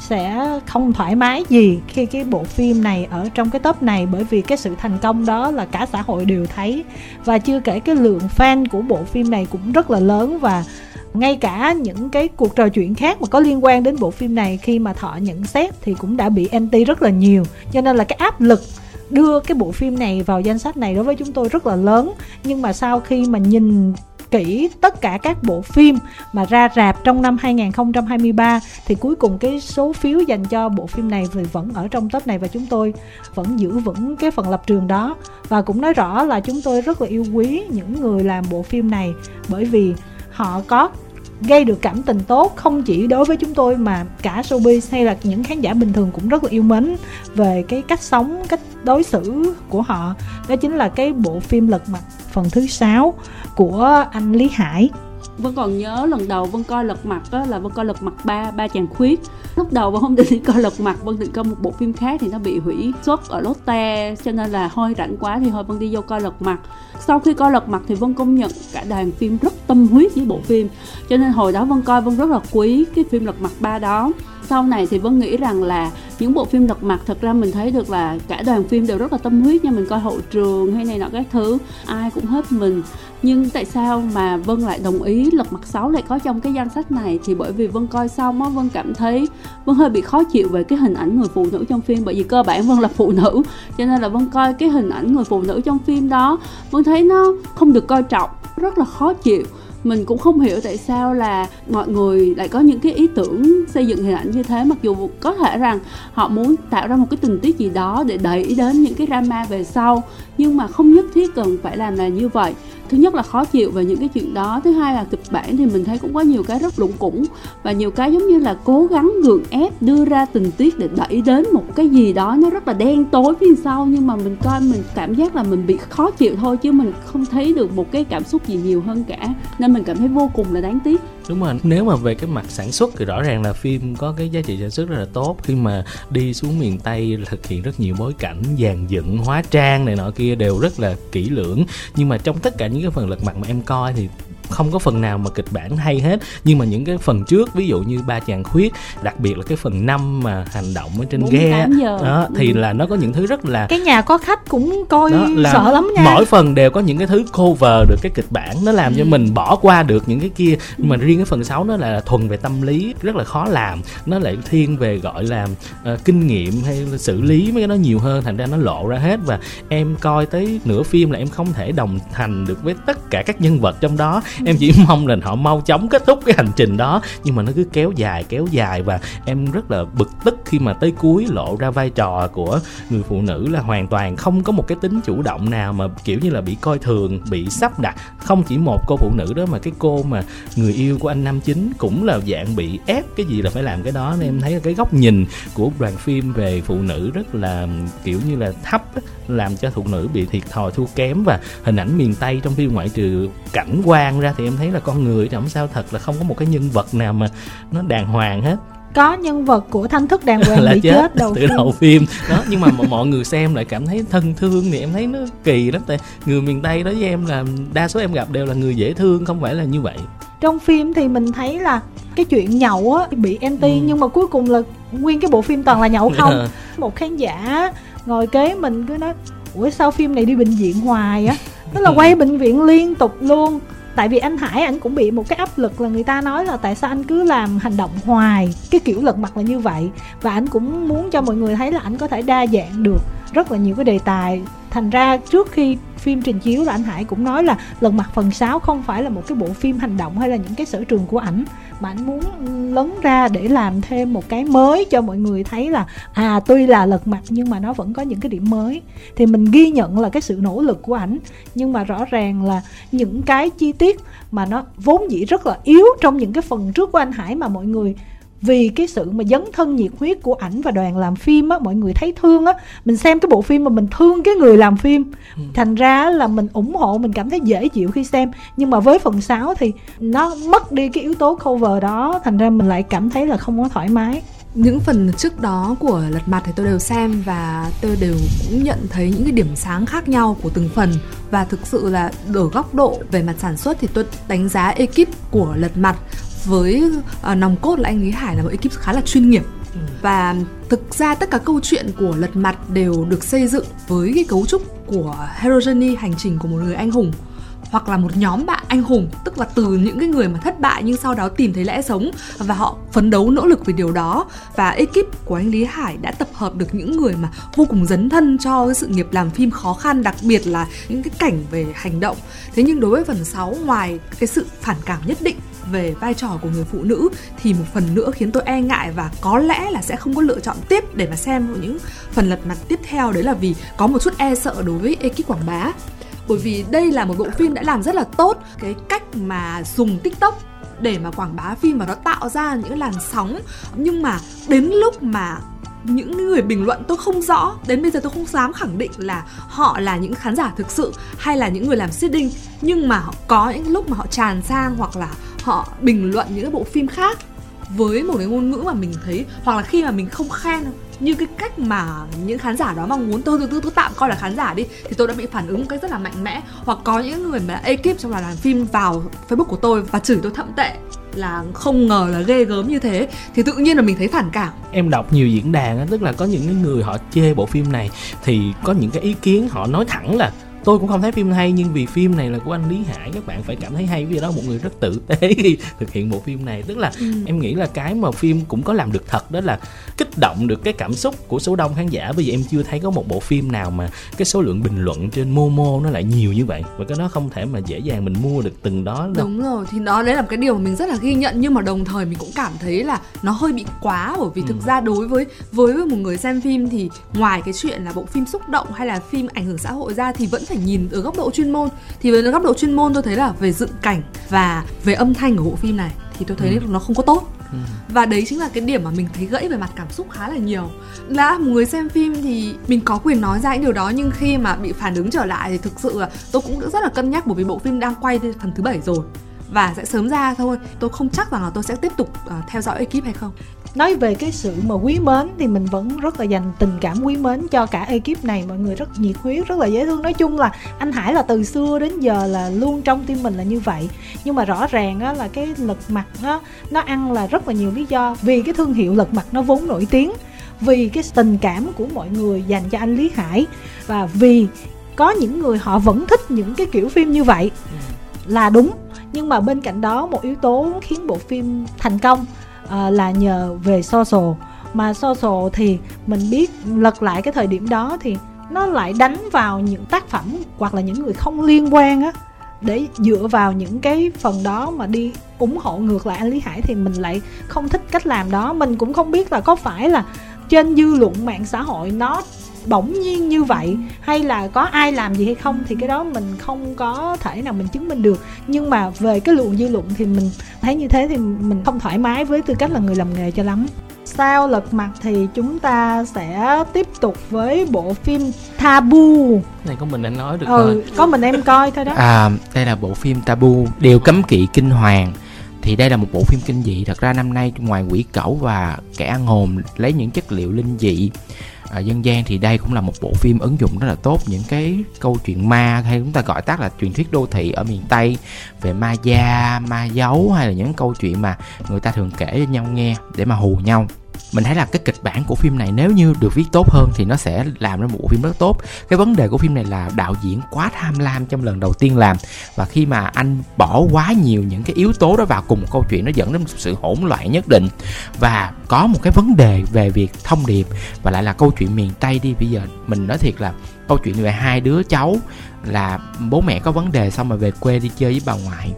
sẽ không thoải mái gì khi cái bộ phim này ở trong cái top này, bởi vì cái sự thành công đó là cả xã hội đều thấy. Và chưa kể cái lượng fan của bộ phim này cũng rất là lớn, và ngay cả những cái cuộc trò chuyện khác mà có liên quan đến bộ phim này khi mà Thọ nhận xét thì cũng đã bị anti rất là nhiều. Cho nên là cái áp lực đưa cái bộ phim này vào danh sách này đối với chúng tôi rất là lớn. Nhưng mà sau khi mà nhìn kỹ tất cả các bộ phim mà ra rạp trong năm 2023 thì cuối cùng cái số phiếu dành cho bộ phim này thì vẫn ở trong top này, và chúng tôi vẫn giữ vững cái phần lập trường đó. Và cũng nói rõ là chúng tôi rất là yêu quý những người làm bộ phim này, bởi vì họ có gây được cảm tình tốt không chỉ đối với chúng tôi mà cả showbiz hay là những khán giả bình thường cũng rất là yêu mến về cái cách sống, cách đối xử của họ. Đó chính là cái bộ phim Lật mặt phần thứ 6 của anh Lý Hải. Vân còn nhớ lần đầu Vân coi Lật mặt đó là Vân coi Lật mặt 3, Ba chàng khuyết. Lúc đầu Vân không định coi Lật mặt, Vân định coi một bộ phim khác thì nó bị hủy suất ở Lotte, cho nên là hơi rảnh quá thì thôi Vân đi vô coi Lật mặt. Sau khi coi Lật mặt thì Vân công nhận cả đoàn phim rất tâm huyết với bộ phim, cho nên hồi đó Vân coi Vân rất là quý cái phim Lật mặt 3 đó. Sau này thì Vân nghĩ rằng là những bộ phim Lật mặt thật ra mình thấy được là cả đoàn phim đều rất là tâm huyết nha, mình coi hậu trường hay này nọ các thứ ai cũng hết mình. Nhưng tại sao mà Vân lại đồng ý Lật mặt 6 lại có trong cái danh sách này, thì bởi vì Vân coi xong á, Vân cảm thấy Vân hơi bị khó chịu về cái hình ảnh người phụ nữ trong phim, bởi vì cơ bản Vân là phụ nữ, cho nên là Vân coi cái hình ảnh người phụ nữ trong phim đó Vân thấy nó không được coi trọng, rất là khó chịu. Mình cũng không hiểu tại sao là mọi người lại có những cái ý tưởng xây dựng hình ảnh như thế, mặc dù có thể rằng họ muốn tạo ra một cái tình tiết gì đó để đẩy đến những cái drama về sau, nhưng mà không nhất thiết cần phải làm là như vậy. Thứ nhất là khó chịu về những cái chuyện đó, thứ hai là kịch bản thì mình thấy cũng có nhiều cái rất lủng củng và nhiều cái giống như là cố gắng gượng ép đưa ra tình tiết để đẩy đến một cái gì đó nó rất là đen tối phía sau, nhưng mà mình coi mình cảm giác là mình bị khó chịu thôi chứ mình không thấy được một cái cảm xúc gì nhiều hơn cả, nên mình cảm thấy vô cùng là đáng tiếc. Đúng rồi, nếu mà về cái mặt sản xuất thì rõ ràng là phim có cái giá trị sản xuất rất là tốt, khi mà đi xuống miền Tây thực hiện rất nhiều bối cảnh, dàn dựng, hóa trang này nọ kia đều rất là kỹ lưỡng. Nhưng mà trong tất cả những cái phần Lật mặt mà em coi thì không có phần nào mà kịch bản hay hết, nhưng mà những cái phần trước ví dụ như Ba chàng khuyết, đặc biệt là cái phần 5 mà hành động ở trên ghe đó, thì là nó có những thứ rất là cái nhà có khách cũng coi đó, sợ lắm nha, mỗi phần đều có những cái thứ cover được cái kịch bản, nó làm cho mình bỏ qua được những cái kia. Nhưng mà riêng cái phần 6 nó là thuần về tâm lý, rất là khó làm, nó lại thiên về gọi là kinh nghiệm hay xử lý mấy cái đó nhiều hơn, thành ra nó lộ ra hết. Và em coi tới nửa phim là em không thể đồng hành được với tất cả các nhân vật trong đó, em chỉ mong là họ mau chóng kết thúc cái hành trình đó, nhưng mà nó cứ kéo dài và em rất là bực tức khi mà tới cuối lộ ra vai trò của người phụ nữ là hoàn toàn không có một cái tính chủ động nào, mà kiểu như là bị coi thường, bị sắp đặt. Không chỉ một cô phụ nữ đó mà cái cô mà người yêu của anh nam chính cũng là dạng bị ép cái gì là phải làm cái đó, nên em thấy cái góc nhìn của đoàn phim về phụ nữ rất là kiểu như là thấp, làm cho phụ nữ bị thiệt thòi thua kém. Và hình ảnh miền Tây trong phim ngoại trừ cảnh quan ra thì em thấy là con người trong sao thật là không có một cái nhân vật nào mà nó đàng hoàng hết. Có nhân vật của Thanh Thức đàng hoàng bị chết đầu phim đó, nhưng mà mọi người xem lại cảm thấy thân thương thì em thấy nó kỳ lắm. Tại người miền Tây đó với em là đa số em gặp đều là người dễ thương, không phải là như vậy. Trong phim thì mình thấy là cái chuyện nhậu á bị anti, nhưng mà cuối cùng là nguyên cái bộ phim toàn là nhậu không. Một khán giả ngồi kế mình cứ nói ủa sao phim này đi bệnh viện hoài á Tức là quay bệnh viện liên tục luôn. Tại vì anh Hải ảnh cũng bị một cái áp lực là người ta nói là tại sao anh cứ làm hành động hoài, cái kiểu lật mặt là như vậy. Và ảnh cũng muốn cho mọi người thấy là ảnh có thể đa dạng được rất là nhiều cái đề tài. Thành ra trước khi phim trình chiếu là anh Hải cũng nói là Lật mặt phần 6 không phải là một cái bộ phim hành động hay là những cái sở trường của ảnh, mà ảnh muốn lấn ra để làm thêm một cái mới cho mọi người thấy là à, tuy là lật mặt nhưng mà nó vẫn có những cái điểm mới. Thì mình ghi nhận là cái sự nỗ lực của ảnh, nhưng mà rõ ràng là những cái chi tiết mà nó vốn dĩ rất là yếu trong những cái phần trước của anh Hải mà mọi người vì cái sự mà dấn thân nhiệt huyết của ảnh và đoàn làm phim á, mọi người thấy thương á. Mình xem cái bộ phim mà mình thương cái người làm phim, thành ra là mình ủng hộ, mình cảm thấy dễ chịu khi xem. Nhưng mà với phần 6 thì nó mất đi cái yếu tố cover đó, thành ra mình lại cảm thấy là không có thoải mái. Những phần trước đó của Lật mặt thì tôi đều xem và tôi đều cũng nhận thấy những cái điểm sáng khác nhau của từng phần. Và thực sự là ở góc độ về mặt sản xuất thì tôi đánh giá ekip của Lật mặt với nòng cốt là anh Lý Hải là một ekip khá là chuyên nghiệp. Và thực ra tất cả câu chuyện của Lật mặt đều được xây dựng với cái cấu trúc của heroine, hành trình của một người anh hùng hoặc là một nhóm bạn anh hùng, tức là từ những cái người mà thất bại nhưng sau đó tìm thấy lẽ sống và họ phấn đấu nỗ lực vì điều đó. Và ekip của anh Lý Hải đã tập hợp được những người mà vô cùng dấn thân cho cái sự nghiệp làm phim khó khăn, đặc biệt là những cái cảnh về hành động. Thế nhưng đối với phần 6, ngoài cái sự phản cảm nhất định về vai trò của người phụ nữ thì một phần nữa khiến tôi e ngại và có lẽ là sẽ không có lựa chọn tiếp để mà xem những phần Lật mặt tiếp theo, đấy là vì có một chút e sợ đối với ekip quảng bá. Bởi vì đây là một bộ phim đã làm rất là tốt cái cách mà dùng TikTok để mà quảng bá phim và nó tạo ra những làn sóng, nhưng mà đến lúc mà những người bình luận tôi không rõ, đến bây giờ tôi không dám khẳng định là họ là những khán giả thực sự hay là những người làm seeding, nhưng mà có những lúc mà họ tràn sang hoặc là họ bình luận những cái bộ phim khác với một cái ngôn ngữ mà mình thấy, hoặc là khi mà mình không khen như cái cách mà những khán giả đó mong muốn, tôi tạm coi là khán giả đi, thì tôi đã bị phản ứng một cách rất là mạnh mẽ. Hoặc có những người mà ekip trong đoàn phim vào Facebook của tôi và chửi tôi thậm tệ là không ngờ là ghê gớm như thế, thì tự nhiên là mình thấy phản cảm. Em đọc nhiều diễn đàn á, tức là có những người họ chê bộ phim này thì có những cái ý kiến họ nói thẳng là tôi cũng không thấy phim hay, nhưng vì phim này là của anh Lý Hải, các bạn phải cảm thấy hay, vì đó một người rất tử tế khi thực hiện bộ phim này. Tức là em nghĩ là cái mà phim cũng có làm được thật đó là kích động được cái cảm xúc của số đông khán giả. Bây giờ em chưa thấy có một bộ phim nào mà cái số lượng bình luận trên Momo nó lại nhiều như vậy, và cái đó không thể mà dễ dàng mình mua được từng đó đâu. Đúng rồi, thì đó, đấy là cái điều mà mình rất là ghi nhận, nhưng mà đồng thời mình cũng cảm thấy là nó hơi bị quá, bởi vì thực ra đối với một người xem phim thì ngoài cái chuyện là bộ phim xúc động hay là phim ảnh hưởng xã hội ra thì vẫn phải nhìn ở góc độ chuyên môn. Thì với góc độ chuyên môn tôi thấy là về dựng cảnh và về âm thanh của bộ phim này thì tôi thấy nó không có tốt. Và đấy chính là cái điểm mà mình thấy gãy về mặt cảm xúc khá là nhiều. Là một người xem phim thì mình có quyền nói ra những điều đó, nhưng khi mà bị phản ứng trở lại thì thực sự là tôi cũng rất là cân nhắc, bởi vì bộ phim đang quay phần thứ 7 rồi và sẽ sớm ra thôi. Tôi không chắc rằng là tôi sẽ tiếp tục theo dõi ekip hay không. Nói về cái sự mà quý mến thì mình vẫn rất là dành tình cảm quý mến cho cả ekip này. Mọi người rất nhiệt huyết, rất là dễ thương. Nói chung là anh Hải là từ xưa đến giờ là luôn trong tim mình là như vậy. Nhưng mà rõ ràng á, là cái Lật mặt á, nó ăn là rất là nhiều lý do. Vì cái thương hiệu Lật mặt nó vốn nổi tiếng, vì cái tình cảm của mọi người dành cho anh Lý Hải, và vì có những người họ vẫn thích những cái kiểu phim như vậy là đúng. Nhưng mà bên cạnh đó, một yếu tố khiến bộ phim thành công là nhờ về social. Mà social thì mình biết lật lại cái thời điểm đó thì nó lại đánh vào những tác phẩm hoặc là những người không liên quan á, để dựa vào những cái phần đó mà đi ủng hộ ngược lại anh Lý Hải, thì mình lại không thích cách làm đó. Mình cũng không biết là có phải là trên dư luận mạng xã hội nó bỗng nhiên như vậy, hay là có ai làm gì hay không, thì cái đó mình không có thể nào mình chứng minh được. Nhưng mà về cái luồng dư luận thì mình thấy như thế thì mình không thoải mái với tư cách là người làm nghề cho lắm. Sau Lật mặt thì chúng ta sẽ tiếp tục với bộ phim Taboo. Này có mình đã nói được thôi. Có mình em coi thôi đó. Đây là bộ phim Taboo, điều cấm kỵ kinh hoàng. Thì đây là một bộ phim kinh dị. Thật ra năm nay ngoài quỷ cẩu và kẻ ăn hồn lấy những chất liệu linh dị dân gian, thì đây cũng là một bộ phim ứng dụng rất là tốt những cái câu chuyện ma, hay chúng ta gọi tắt là truyền thuyết đô thị ở miền Tây, về ma da, ma giấu, hay là những câu chuyện mà người ta thường kể cho nhau nghe để mà hù nhau. Mình thấy là cái kịch bản của phim này nếu như được viết tốt hơn thì nó sẽ làm ra một bộ phim rất tốt. Cái vấn đề của phim này là đạo diễn quá tham lam trong lần đầu tiên làm, và khi mà anh bỏ quá nhiều những cái yếu tố đó vào cùng một câu chuyện, nó dẫn đến một sự hỗn loạn nhất định. Và có một cái vấn đề về việc thông điệp, và lại là câu chuyện miền Tây đi. Bây giờ mình nói thiệt là câu chuyện về hai đứa cháu là bố mẹ có vấn đề xong rồi về quê đi chơi với bà ngoại.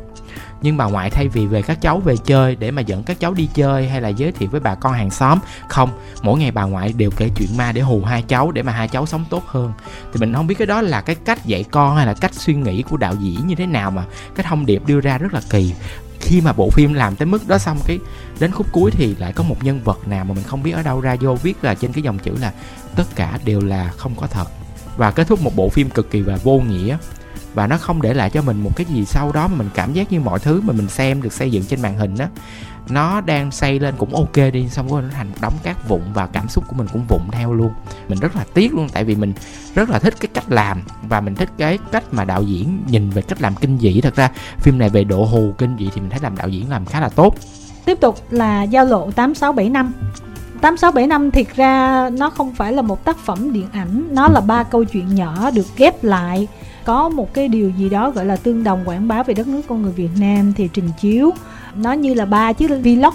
Nhưng bà ngoại thay vì về các cháu về chơi để mà dẫn các cháu đi chơi hay là giới thiệu với bà con hàng xóm, không, mỗi ngày bà ngoại đều kể chuyện ma để hù hai cháu, để mà hai cháu sống tốt hơn. Thì mình không biết cái đó là cái cách dạy con hay là cách suy nghĩ của đạo diễn như thế nào, mà cái thông điệp đưa ra rất là kỳ. Khi mà bộ phim làm tới mức đó xong, cái đến khúc cuối thì lại có một nhân vật nào mà mình không biết ở đâu ra vô viết là trên cái dòng chữ là tất cả đều là không có thật, và kết thúc một bộ phim cực kỳ và vô nghĩa. Và nó không để lại cho mình một cái gì sau đó, mà mình cảm giác như mọi thứ mà mình xem được xây dựng trên màn hình á, nó đang xây lên cũng ok đi, xong rồi nó thành đóng các vụn và cảm xúc của mình cũng vụn theo luôn. Mình rất là tiếc luôn, tại vì mình rất là thích cái cách làm, và mình thích cái cách mà đạo diễn nhìn về cách làm kinh dị. Thật ra phim này về độ hù kinh dị thì mình thấy làm đạo diễn làm khá là tốt. Tiếp tục là Giao lộ 8675. 8675 thiệt ra nó không phải là một tác phẩm điện ảnh, nó là ba câu chuyện nhỏ được ghép lại, có một cái điều gì đó gọi là tương đồng quảng bá về đất nước con người Việt Nam thì trình chiếu. Nó như là ba chiếc vlog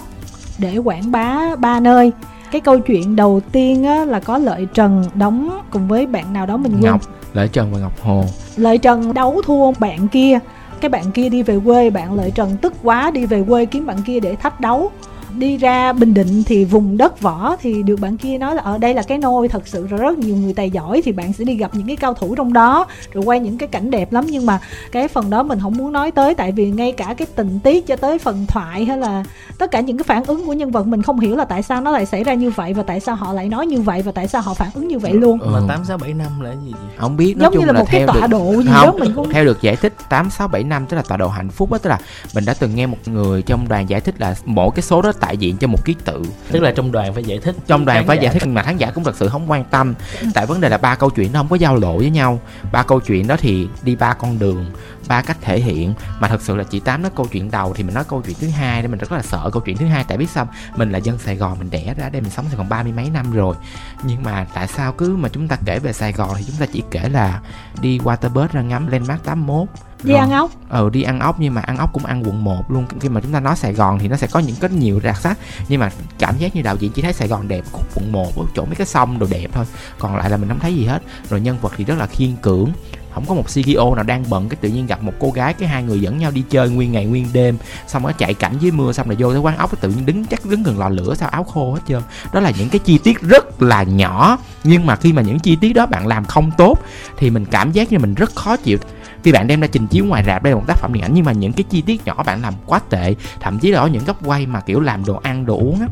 để quảng bá ba nơi. Cái câu chuyện đầu tiên á, là có Lợi Trần đóng cùng với bạn nào đó mình quên. Lợi Trần và Ngọc Hồ. Lợi Trần đấu thua bạn kia. Cái bạn kia đi về quê, bạn Lợi Trần tức quá đi về quê kiếm bạn kia để thách đấu. Đi ra Bình Định thì vùng đất võ thì được bạn kia nói là ở đây là cái nôi thật sự rồi, rất nhiều người tài giỏi thì bạn sẽ đi gặp những cái cao thủ trong đó, rồi quay những cái cảnh đẹp lắm. Nhưng mà cái phần đó mình không muốn nói tới, tại vì ngay cả cái tình tiết cho tới phần thoại hay là tất cả những cái phản ứng của nhân vật mình không hiểu là tại sao nó lại xảy ra như vậy, và tại sao họ lại nói như vậy, và tại sao họ phản ứng như vậy luôn. Mà 8675 là gì? Không biết. Nói giống chung như là một cái tọa được... độ gì không, đó mình cũng theo được giải thích 8675 tức là tọa độ hạnh phúc á, tức là mình đã từng nghe một người trong đoàn giải thích là mỗi cái số đó đại diện cho một ký tự, tức là trong đoàn phải giải thích, trong đoàn phải giải thích, mà khán giả cũng thật sự không quan tâm. Tại vấn đề là ba câu chuyện nó không có giao lộ với nhau, ba câu chuyện đó thì đi ba con đường, ba cách thể hiện. Mà thật sự là chị Tám nói câu chuyện đầu thì mình nói câu chuyện thứ hai, để mình rất là sợ câu chuyện thứ hai, tại biết sao mình là dân Sài Gòn, mình đẻ ra đây, mình sống Sài Gòn 30 mấy năm rồi, nhưng mà tại sao cứ mà chúng ta kể về Sài Gòn thì chúng ta chỉ kể là đi Waterbird ra ngắm Landmark 81, đi ăn ốc. Đi ăn ốc, nhưng mà ăn ốc cũng ăn quận 1 luôn. Khi mà chúng ta nói Sài Gòn thì nó sẽ có những cái nhiều đặc sắc, nhưng mà cảm giác như đạo diễn chỉ thấy Sài Gòn đẹp, quận 1, chỗ mấy cái sông đồ đẹp thôi, còn lại là mình không thấy gì hết. Rồi nhân vật thì rất là khiên cưỡng, không có một CEO nào đang bận, cái tự nhiên gặp một cô gái, cái hai người dẫn nhau đi chơi nguyên ngày nguyên đêm, xong nó chạy cảnh dưới mưa, xong rồi vô tới quán ốc, tự nhiên đứng gần lò lửa, sao áo khô hết trơn. Đó là những cái chi tiết rất là nhỏ, nhưng mà khi mà những chi tiết đó bạn làm không tốt thì mình cảm giác như mình rất khó chịu. Khi bạn đem ra trình chiếu ngoài rạp, đây là một tác phẩm điện ảnh, nhưng mà những cái chi tiết nhỏ bạn làm quá tệ. Thậm chí là ở những góc quay mà kiểu làm đồ ăn đồ uống á,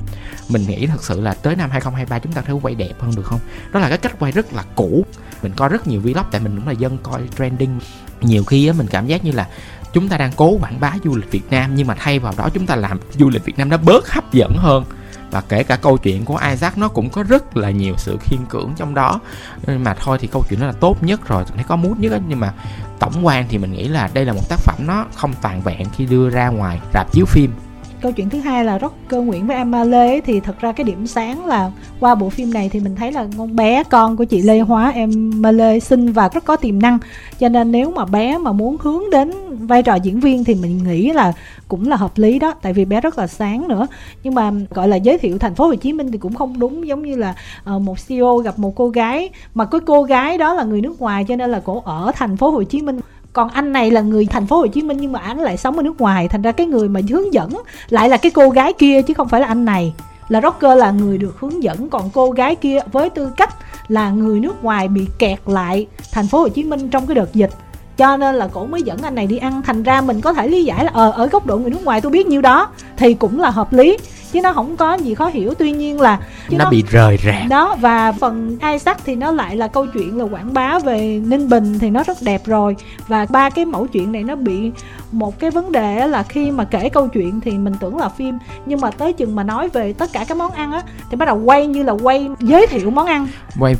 mình nghĩ thật sự là tới năm 2023 chúng ta có thể quay đẹp hơn được không? Đó là cái cách quay rất là cũ. Mình coi rất nhiều vlog, tại mình cũng là dân coi trending. Nhiều khi á, mình cảm giác như là chúng ta đang cố quảng bá du lịch Việt Nam, nhưng mà thay vào đó chúng ta làm du lịch Việt Nam nó bớt hấp dẫn hơn. Và kể cả câu chuyện của Isaac nó cũng có rất là nhiều sự khiên cưỡng trong đó. Nhưng mà thôi thì câu chuyện đó là tốt nhất rồi, thấy có mút nhất á, nhưng mà tổng quan thì mình nghĩ là đây là một tác phẩm nó không toàn vẹn khi đưa ra ngoài rạp chiếu phim. Câu chuyện thứ hai là Rocker Nguyễn với Emma Lê, thì thật ra cái điểm sáng là qua bộ phim này thì mình thấy là con bé con của chị Lê Hóa, Emma Lê xinh và rất có tiềm năng, cho nên nếu mà bé mà muốn hướng đến vai trò diễn viên thì mình nghĩ là cũng là hợp lý đó, tại vì bé rất là sáng nữa. Nhưng mà gọi là giới thiệu thành phố Hồ Chí Minh thì cũng không đúng, giống như là một CEO gặp một cô gái mà cái cô gái đó là người nước ngoài cho nên là cổ ở thành phố Hồ Chí Minh, còn anh này là người thành phố Hồ Chí Minh nhưng mà anh lại sống ở nước ngoài, thành ra cái người mà hướng dẫn lại là cái cô gái kia chứ không phải là anh này. Là Rocker là người được hướng dẫn, còn cô gái kia với tư cách là người nước ngoài bị kẹt lại thành phố Hồ Chí Minh trong cái đợt dịch, cho nên là cổ mới dẫn anh này đi ăn. Thành ra mình có thể lý giải là ở góc độ người nước ngoài tôi biết nhiêu đó thì cũng là hợp lý, chứ nó không có gì khó hiểu. Tuy nhiên là nó bị rời rạc đó. Và phần Isaac thì nó lại là câu chuyện là quảng bá về Ninh Bình thì nó rất đẹp rồi. Và ba cái mẫu chuyện này nó bị một cái vấn đề là khi mà kể câu chuyện thì mình tưởng là phim, nhưng mà tới chừng mà nói về tất cả các món ăn á thì bắt đầu quay như là quay giới thiệu món ăn, quay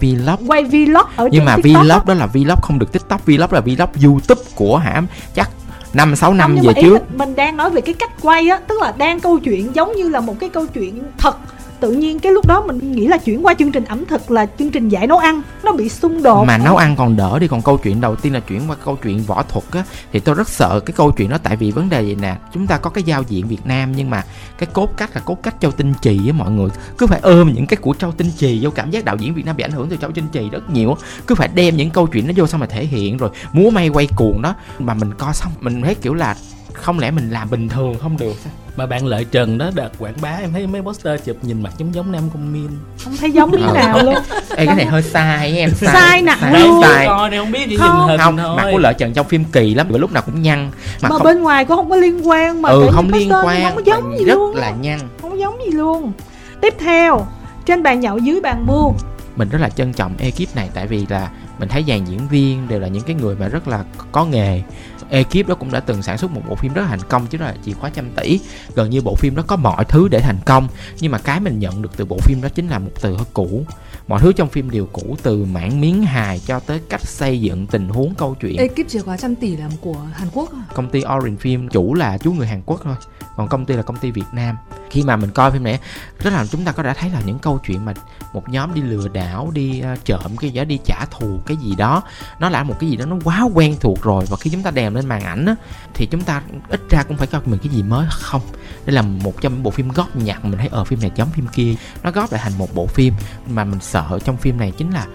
vlog ở nhưng mà TikTok. Vlog đó là vlog không được TikTok, vlog là vlog YouTube của hãm chắc 5-6 năm về trước. Mình đang nói về cái cách quay á, tức là đang câu chuyện giống như là một cái câu chuyện thật tự nhiên cái lúc đó mình nghĩ là chuyển qua chương trình ẩm thực là chương trình dạy nấu ăn, nó bị xung đột. Mà nấu ăn còn đỡ đi, còn câu chuyện đầu tiên là chuyển qua câu chuyện võ thuật á, thì tôi rất sợ cái câu chuyện đó. Tại vì vấn đề vậy nè, chúng ta có cái giao diện Việt Nam nhưng mà cái cốt cách là cốt cách Châu Tinh Trì á, mọi người cứ phải ôm những cái của Châu Tinh Trì vô. Cảm giác đạo diễn Việt Nam bị ảnh hưởng từ Châu Tinh Trì rất nhiều, cứ phải đem những câu chuyện nó vô xong mà thể hiện rồi múa may quay cuồng đó. Mà mình coi xong mình thấy kiểu là không lẽ mình làm bình thường không được sao? Mà bạn Lợi Trần đó đợt quảng bá em thấy mấy poster chụp nhìn mặt giống Nam Công Min, không thấy giống thế nào luôn. Ê cái này hơi sai em, sai nặng luôn. Coi này không biết chỉ nhìn hình không thôi. Mặt của Lợi Trần trong phim kỳ lắm, lúc nào cũng nhăn. Mà không... bên ngoài cũng không có liên quan mà không liên quan, không có giống gì rất luôn. Rất là nhăn, không có giống gì luôn. Tiếp theo, trên bàn nhậu dưới bàn mưu. Mình rất là trân trọng ekip này tại vì là mình thấy dàn diễn viên đều là những cái người mà rất là có nghề. Ekip đó cũng đã từng sản xuất một bộ phim rất là thành công chứ đó là Chìa khóa trăm tỷ. Gần như bộ phim đó có mọi thứ để thành công. Nhưng mà cái mình nhận được từ bộ phim đó chính là một từ hơi cũ. Mọi thứ trong phim đều cũ, từ mảng miếng hài cho tới cách xây dựng tình huống câu chuyện. Ekip Chìa khóa trăm tỷ là của Hàn Quốc. Công ty Orange Film, chủ là chú người Hàn Quốc thôi, còn công ty là công ty Việt Nam. Khi mà mình coi phim này rất là chúng ta có đã thấy là những câu chuyện mà một nhóm đi lừa đảo, đi trộm cái gì đó, đi trả thù cái gì đó, nó là một cái gì đó nó quá quen thuộc rồi. Và khi chúng ta đèm lên màn ảnh á, thì chúng ta ít ra cũng phải coi mình cái gì mới không. Đây là một trong những bộ phim góp nhặt mình thấy ở phim này giống phim kia, nó góp lại thành một bộ phim. Mà mình sợ trong phim này chính là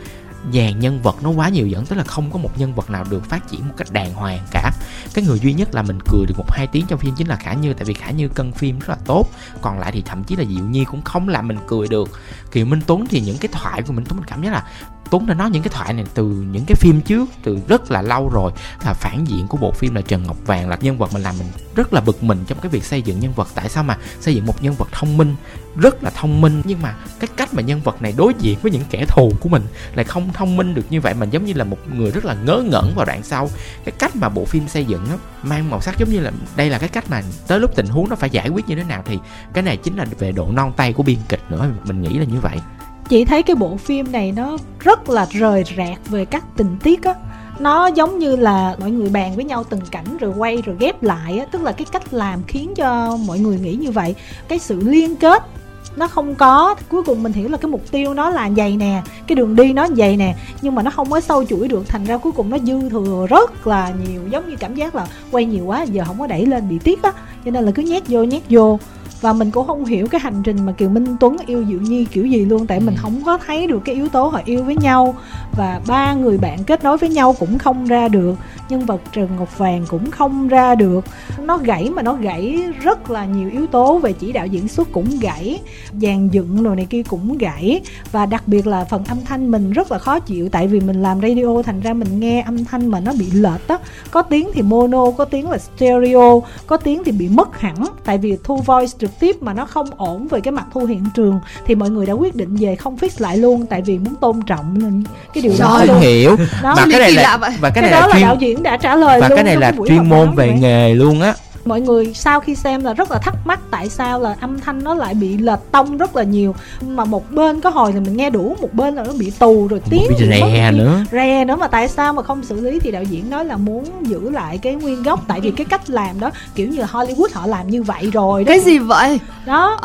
dàn nhân vật nó quá nhiều dẫn, tức là không có một nhân vật nào được phát triển một cách đàng hoàng cả. Cái người duy nhất là mình cười được 1-2 tiếng trong phim chính là Khả Như, tại vì Khả Như cân phim rất là tốt. Còn lại thì thậm chí là Diệu Nhi cũng không làm mình cười được. Kiều Minh Tuấn thì những cái thoại của Minh Tuấn mình cảm giác là Tuấn đã nói những cái thoại này từ những cái phim trước, từ rất là lâu rồi. Là phản diện của bộ phim là Trần Ngọc Vàng, là nhân vật mình làm mình rất là bực mình trong cái việc xây dựng nhân vật. Tại sao mà xây dựng một nhân vật thông minh, rất là thông minh, nhưng mà cái cách mà nhân vật này đối diện với những kẻ thù của mình lại không thông minh được như vậy. Mình giống như là một người rất là ngớ ngẩn vào đoạn sau. Cái cách mà bộ phim xây dựng đó, mang màu sắc giống như là đây là cái cách mà tới lúc tình huống nó phải giải quyết như thế nào. Thì cái này chính là về độ non tay của biên kịch nữa, mình nghĩ là như vậy. Chị thấy cái bộ phim này nó rất là rời rạc về các tình tiết á. Nó giống như là mọi người bàn với nhau từng cảnh rồi quay rồi ghép lại á. Tức là cái cách làm khiến cho mọi người nghĩ như vậy. Cái sự liên kết nó không có. Cuối cùng mình hiểu là cái mục tiêu nó là vậy nè, cái đường đi nó vậy nè, nhưng mà nó không có sâu chuỗi được. Thành ra cuối cùng nó dư thừa rất là nhiều. Giống như cảm giác là quay nhiều quá giờ không có đẩy lên bị tiếc á. Cho nên là cứ nhét vô. Và mình cũng không hiểu cái hành trình mà Kiều Minh Tuấn yêu Diệu Nhi kiểu gì luôn. Tại mình không có thấy được cái yếu tố họ yêu với nhau. Và ba người bạn kết nối với nhau cũng không ra được. Nhân vật Trần Ngọc Vàng cũng không ra được. Nó gãy mà nó gãy rất là nhiều yếu tố. Về chỉ đạo diễn xuất cũng gãy, dàn dựng đồ này kia cũng gãy. Và đặc biệt là phần âm thanh mình rất là khó chịu. Tại vì mình làm radio thành ra mình nghe âm thanh mà nó bị lệch á. Có tiếng thì mono, có tiếng là stereo, có tiếng thì bị mất hẳn. Tại vì thu voice trực tiếp mà nó không ổn về cái mặt thu hiện trường thì mọi người đã quyết định về không fix lại luôn, tại vì muốn tôn trọng nên cái điều đó luôn. Hiểu. Đó, mà cái này là và cái này đó là đạo diễn đã trả lời và luôn. Và cái này là chuyên môn về nghề luôn á. Mọi người sau khi xem là rất là thắc mắc tại sao là âm thanh nó lại bị lệch tông rất là nhiều. Mà một bên có hồi là mình nghe đủ, một bên là nó bị tù rồi tiếng re nữa. Mà tại sao mà không xử lý thì đạo diễn nói là muốn giữ lại cái nguyên gốc. Tại vì cái cách làm đó kiểu như là Hollywood họ làm như vậy rồi đó. Cái gì vậy? Đó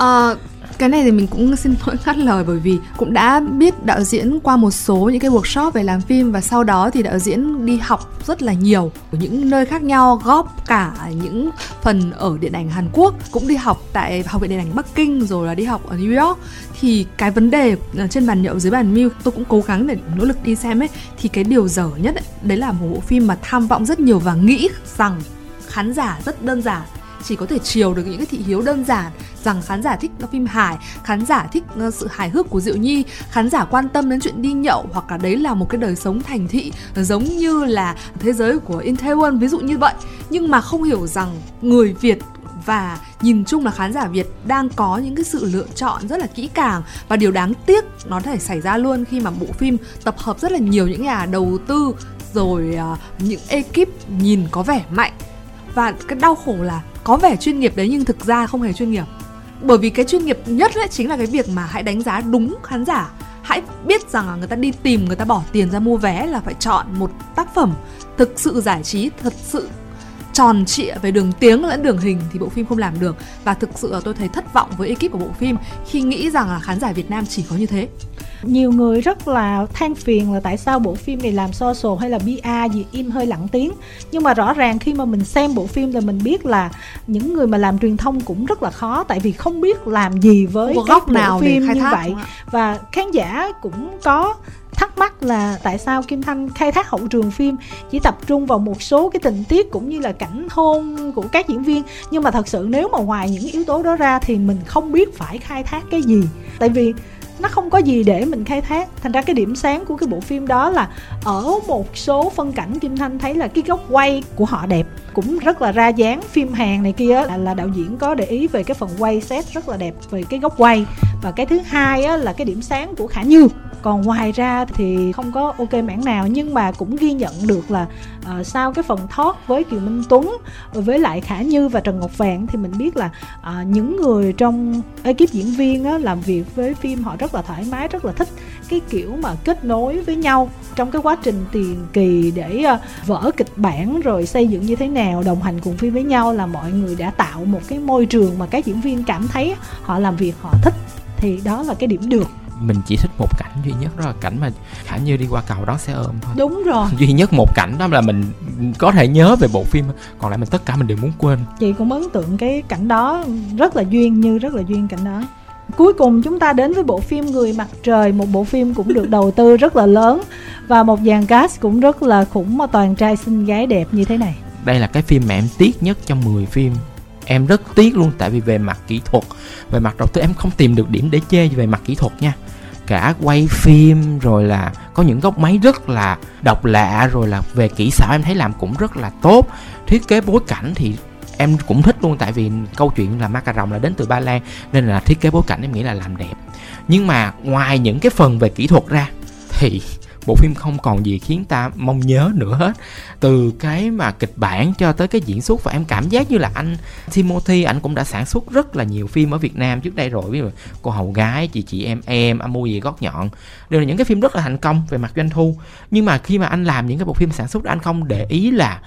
cái này thì mình cũng xin lỗi ngắt lời bởi vì cũng đã biết đạo diễn qua một số những cái workshop về làm phim. Và sau đó thì đạo diễn đi học rất là nhiều ở những nơi khác nhau, góp cả những phần ở điện ảnh Hàn Quốc, cũng đi học tại Học viện Điện ảnh Bắc Kinh, rồi là đi học ở New York. Thì cái vấn đề trên bàn nhậu dưới bàn mưu tôi cũng cố gắng để nỗ lực đi xem ấy. Thì cái điều dở nhất ấy, đấy là một bộ phim mà tham vọng rất nhiều và nghĩ rằng khán giả rất đơn giản, chỉ có thể chiều được những cái thị hiếu đơn giản, rằng khán giả thích phim hài, khán giả thích sự hài hước của Diệu Nhi, khán giả quan tâm đến chuyện đi nhậu, hoặc là đấy là một cái đời sống thành thị giống như là thế giới của Intaewon ví dụ như vậy. Nhưng mà không hiểu rằng người Việt và nhìn chung là khán giả Việt đang có những cái sự lựa chọn rất là kỹ càng. Và điều đáng tiếc nó có thể xảy ra luôn khi mà bộ phim tập hợp rất là nhiều những nhà đầu tư rồi những ekip nhìn có vẻ mạnh. Và cái đau khổ là có vẻ chuyên nghiệp đấy nhưng thực ra không hề chuyên nghiệp. Bởi vì cái chuyên nghiệp nhất ấy chính là cái việc mà hãy đánh giá đúng khán giả. Hãy biết rằng là người ta đi tìm, người ta bỏ tiền ra mua vé là phải chọn một tác phẩm thực sự giải trí, thật sự tròn trịa về đường tiếng lẫn đường hình thì bộ phim không làm được. Và thực sự tôi thấy thất vọng với ekip của bộ phim khi nghĩ rằng là khán giả Việt Nam chỉ có như thế. Nhiều người rất là than phiền là tại sao bộ phim này làm social hay là PR gì im hơi lặng tiếng. Nhưng mà rõ ràng khi mà mình xem bộ phim là mình biết là những người mà làm truyền thông cũng rất là khó, tại vì không biết làm gì với cái góc nào phim như vậy. Và khán giả cũng có thắc mắc là tại sao Kim Thanh khai thác hậu trường phim chỉ tập trung vào một số cái tình tiết cũng như là cảnh hôn của các diễn viên, nhưng mà thật sự nếu mà ngoài những yếu tố đó ra thì mình không biết phải khai thác cái gì, tại vì nó không có gì để mình khai thác. Thành ra cái điểm sáng của cái bộ phim đó là ở một số phân cảnh Kim Thanh thấy là cái góc quay của họ đẹp, cũng rất là ra dáng. Phim Hàn này kia là đạo diễn có để ý về cái phần quay set rất là đẹp về cái góc quay. Và cái thứ hai á, là cái điểm sáng của Khả Như. Còn ngoài ra thì không có ok mảng nào, nhưng mà cũng ghi nhận được là sau cái phần talk với Kiều Minh Tuấn, với lại Khả Như và Trần Ngọc Vàng thì mình biết là những người trong ekip diễn viên á, làm việc với phim họ rất là thoải mái, rất là thích cái kiểu mà kết nối với nhau trong cái quá trình tiền kỳ để vỡ kịch bản rồi xây dựng như thế nào, đồng hành cùng phim với nhau, là mọi người đã tạo một cái môi trường mà các diễn viên cảm thấy họ làm việc họ thích, thì đó là cái điểm được. Mình chỉ thích một cảnh duy nhất, đó là cảnh mà Khả Như đi qua cầu đón xe ôm thôi. Đúng rồi, duy nhất một cảnh đó là mình có thể nhớ về bộ phim, còn lại mình tất cả mình đều muốn quên. Chị cũng ấn tượng cái cảnh đó, rất là duyên, Như rất là duyên cảnh đó. Cuối cùng chúng ta đến với bộ phim Người Mặt Trời, một bộ phim cũng được đầu tư rất là lớn và một dàn cast cũng rất là khủng, mà toàn trai xinh gái đẹp như thế này. Đây là cái phim mà em tiếc nhất trong 10 phim. Em rất tiếc luôn, tại vì về mặt kỹ thuật, về mặt đầu tư em không tìm được điểm để chê về mặt kỹ thuật nha. Cả quay phim rồi là có những góc máy rất là độc lạ, rồi là về kỹ xảo em thấy làm cũng rất là tốt. Thiết kế bối cảnh thì em cũng thích luôn, tại vì câu chuyện là ma cà rồng là đến từ Ba Lan, nên là thiết kế bối cảnh em nghĩ là làm đẹp. Nhưng mà ngoài những cái phần về kỹ thuật ra thì bộ phim không còn gì khiến ta mong nhớ nữa hết, từ cái mà kịch bản cho tới cái diễn xuất. Và em cảm giác như là anh Timothy, anh cũng đã sản xuất rất là nhiều phim ở Việt Nam trước đây rồi, ví dụ Cô Hầu Gái, Chị Em, Âm Mưu Gì Gót Nhọn, đều là những cái phim rất là thành công về mặt doanh thu. Nhưng mà khi mà anh làm những cái bộ phim sản xuất, anh không để ý là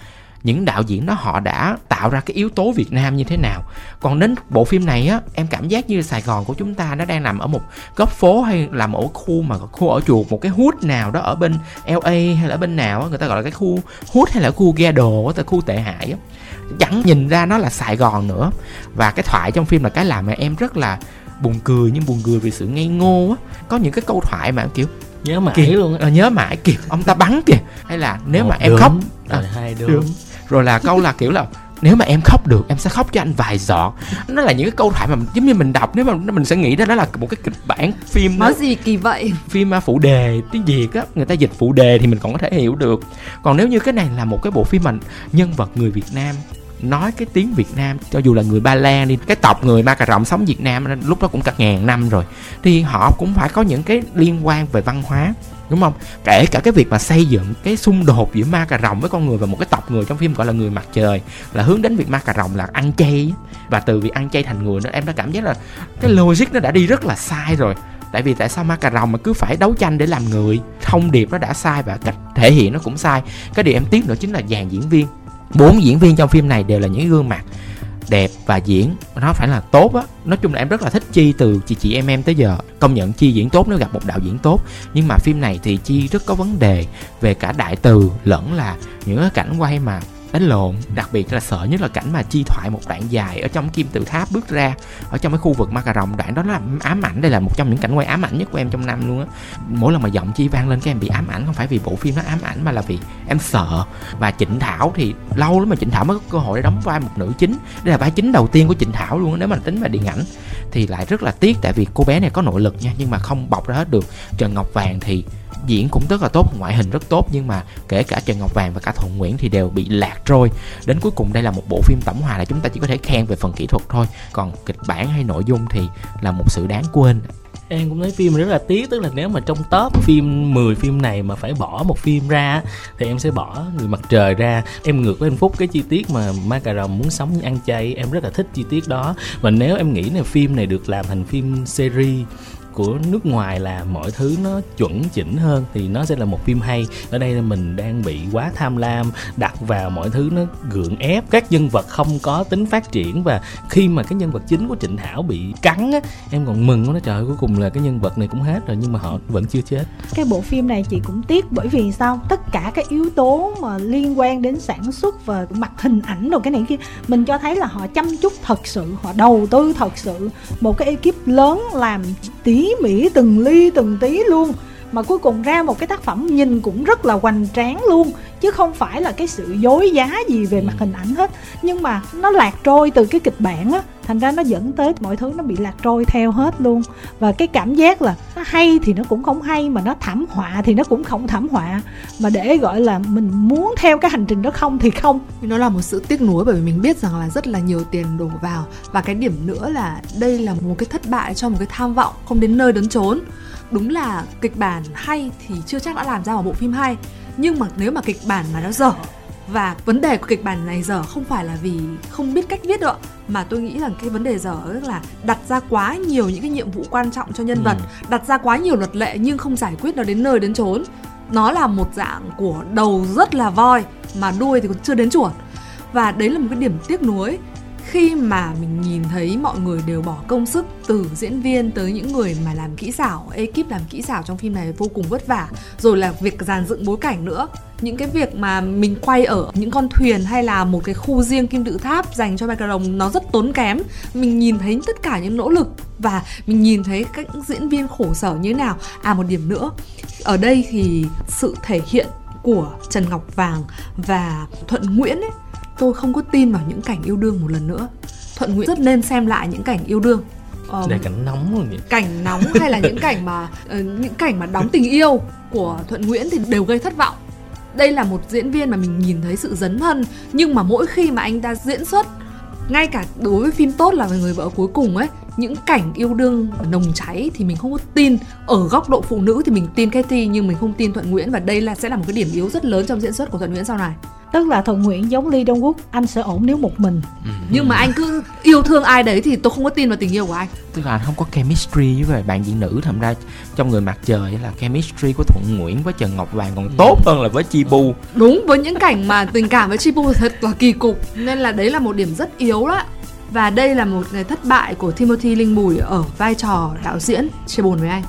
những đạo diễn đó họ đã tạo ra cái yếu tố Việt Nam như thế nào. Còn đến bộ phim này á, em cảm giác như Sài Gòn của chúng ta nó đang nằm ở một góc phố, hay là một khu mà khu ở chuột, một cái hút nào đó ở bên LA hay là ở bên nào á, người ta gọi là cái khu hút hay là khu ghe đồ, khu tệ hại á, chẳng nhìn ra nó là Sài Gòn nữa. Và cái thoại trong phim là cái làm mà em rất là buồn cười, nhưng buồn cười vì sự ngây ngô á. Có những cái câu thoại mà kiểu nhớ mãi kìa, luôn á, nhớ mãi kìa, ông ta bắn kìa, hay là nếu một mà em khóc hai đứa. Rồi là câu là kiểu là nếu mà em khóc được em sẽ khóc cho anh vài giọt. Nó là những cái câu thoại mà giống như mình đọc, nếu mà mình sẽ nghĩ đó là một cái kịch bản phim. Nói gì kỳ vậy? Phim phụ đề tiếng Việt á, người ta dịch phụ đề thì mình còn có thể hiểu được. Còn nếu như cái này là một cái bộ phim mà nhân vật người Việt Nam nói cái tiếng Việt Nam, cho dù là người Ba Lan đi, cái tộc người ma cà rồng sống Việt Nam lúc đó cũng cả ngàn năm rồi, thì họ cũng phải có những cái liên quan về văn hóa, đúng không? Kể cả cái việc mà xây dựng cái xung đột giữa ma cà rồng với con người và một cái tộc người trong phim gọi là Người Mặt Trời, là hướng đến việc ma cà rồng là ăn chay, và từ việc ăn chay thành người nữa. Em đã cảm giác là cái logic nó đã đi rất là sai rồi, tại vì tại sao ma cà rồng mà cứ phải đấu tranh để làm người? Thông điệp nó đã sai và cách thể hiện nó cũng sai. Cái điều em tiếc nữa chính là dàn diễn viên. 4 diễn viên trong phim này đều là những gương mặt đẹp và diễn nó phải là tốt á. Nói chung là em rất là thích Chi từ Chị Em tới giờ. Công nhận Chi diễn tốt nếu gặp một đạo diễn tốt. Nhưng mà phim này thì Chi rất có vấn đề về cả đại từ lẫn là những cái cảnh quay mà đánh lộn. Đặc biệt là sợ nhất là cảnh mà Chi thoại một đoạn dài ở trong kim tự tháp bước ra ở trong cái khu vực ma cà rồng. Đoạn đó nó ám ảnh. Đây là một trong những cảnh quay ám ảnh nhất của em trong năm luôn á. Mỗi lần mà giọng Chi vang lên cái em bị ám ảnh, không phải vì bộ phim nó ám ảnh mà là vì em sợ. Và Trịnh Thảo thì lâu lắm mà Trịnh Thảo mới có cơ hội để đóng vai một nữ chính. Đây là vai chính đầu tiên của Trịnh Thảo luôn á, nếu mà tính về điện ảnh. Thì lại rất là tiếc, tại vì cô bé này có nội lực nha, nhưng mà không bọc ra hết được. Trần Ngọc Vàng thì diễn cũng rất là tốt, ngoại hình rất tốt, nhưng mà kể cả Trần Ngọc Vàng và cả Thuận Nguyễn thì đều bị lạc trôi. Đến cuối cùng đây là một bộ phim tổng hòa là chúng ta chỉ có thể khen về phần kỹ thuật thôi, còn kịch bản hay nội dung thì là một sự đáng quên. Em cũng thấy phim rất là tiếc, tức là nếu mà trong top phim 10 phim này mà phải bỏ một phim ra thì em sẽ bỏ Người Mặt Trời ra. Em ngược với anh Phúc, cái chi tiết mà ma cà rồng muốn sống như ăn chay em rất là thích chi tiết đó. Và nếu em nghĩ là phim này được làm thành phim series của nước ngoài là mọi thứ nó chuẩn chỉnh hơn thì nó sẽ là một phim hay. Ở đây là mình đang bị quá tham lam, đặt vào mọi thứ nó gượng ép, các nhân vật không có tính phát triển. Và khi mà cái nhân vật chính của Trịnh Thảo bị cắn á, em còn mừng nó, trời ơi, cuối cùng là cái nhân vật này cũng hết rồi nhưng mà họ vẫn chưa chết. Cái bộ phim này chị cũng tiếc bởi vì sao? Tất cả các yếu tố mà liên quan đến sản xuất và mặt hình ảnh đồ cái này kia, mình cho thấy là họ chăm chút thật sự, họ đầu tư thật sự, một cái ekip lớn làm tỉ mỉ từng ly từng tí luôn, mà cuối cùng ra một cái tác phẩm nhìn cũng rất là hoành tráng luôn, chứ không phải là cái sự dối trá gì về mặt hình ảnh hết. Nhưng mà nó lạc trôi từ cái kịch bản á, thành ra nó dẫn tới mọi thứ nó bị lạc trôi theo hết luôn. Và cái cảm giác là nó hay thì nó cũng không hay, mà nó thảm họa thì nó cũng không thảm họa. Mà để gọi là mình muốn theo cái hành trình đó không thì không. Nó là một sự tiếc nuối bởi vì mình biết rằng là rất là nhiều tiền đổ vào. Và cái điểm nữa là đây là một cái thất bại cho một cái tham vọng không đến nơi đến chốn. Đúng là kịch bản hay thì chưa chắc đã làm ra một bộ phim hay. Nhưng mà nếu mà kịch bản mà nó dở, và vấn đề của kịch bản này dở không phải là vì không biết cách viết đâu, mà tôi nghĩ rằng cái vấn đề dở là đặt ra quá nhiều những cái nhiệm vụ quan trọng cho nhân vật, đặt ra quá nhiều luật lệ nhưng không giải quyết nó đến nơi đến chốn. Nó là một dạng của đầu rất là voi mà đuôi thì còn chưa đến chuột. Và đấy là một cái điểm tiếc nuối khi mà mình nhìn thấy mọi người đều bỏ công sức, từ diễn viên tới những người mà làm kỹ xảo, ekip làm kỹ xảo trong phim này vô cùng vất vả, rồi là việc dàn dựng bối cảnh nữa. Những cái việc mà mình quay ở những con thuyền hay là một cái khu riêng kim tự tháp dành cho background nó rất tốn kém. Mình nhìn thấy tất cả những nỗ lực và mình nhìn thấy các diễn viên khổ sở như thế nào. À, một điểm nữa, ở đây thì sự thể hiện của Trần Ngọc Vàng và Thuận Nguyễn ấy, tôi không có tin vào những cảnh yêu đương một lần nữa. Thuận Nguyễn rất nên xem lại những cảnh yêu đương, để cảnh nóng rồi nhỉ? Cảnh nóng hay là những cảnh mà đóng tình yêu của Thuận Nguyễn thì đều gây thất vọng. Đây là một diễn viên mà mình nhìn thấy sự dấn thân, nhưng mà mỗi khi mà anh ta diễn xuất, ngay cả đối với phim tốt là Người vợ cuối cùng ấy, những cảnh yêu đương nồng cháy thì mình không có tin. Ở góc độ phụ nữ thì mình tin Katie nhưng mình không tin Thuận Nguyễn, và đây sẽ là một cái điểm yếu rất lớn trong diễn xuất của Thuận Nguyễn sau này. Tức là Thuận Nguyễn giống Lee Dong Wook, anh sẽ ổn nếu một mình. Nhưng mà anh cứ yêu thương ai đấy thì tôi không có tin vào tình yêu của anh. Tức là anh không có chemistry với bạn diễn nữ. Thậm ra trong Người mặt trời là chemistry của Thuận Nguyễn với Trần Ngọc Vàng còn tốt hơn là với Chi Pu. Đúng, với những cảnh mà tình cảm với Chi Pu thật là kỳ cục. Nên là đấy là một điểm rất yếu đó. Và đây là một cái thất bại của Timothy Linh Bùi ở vai trò đạo diễn. Chia buồn với anh.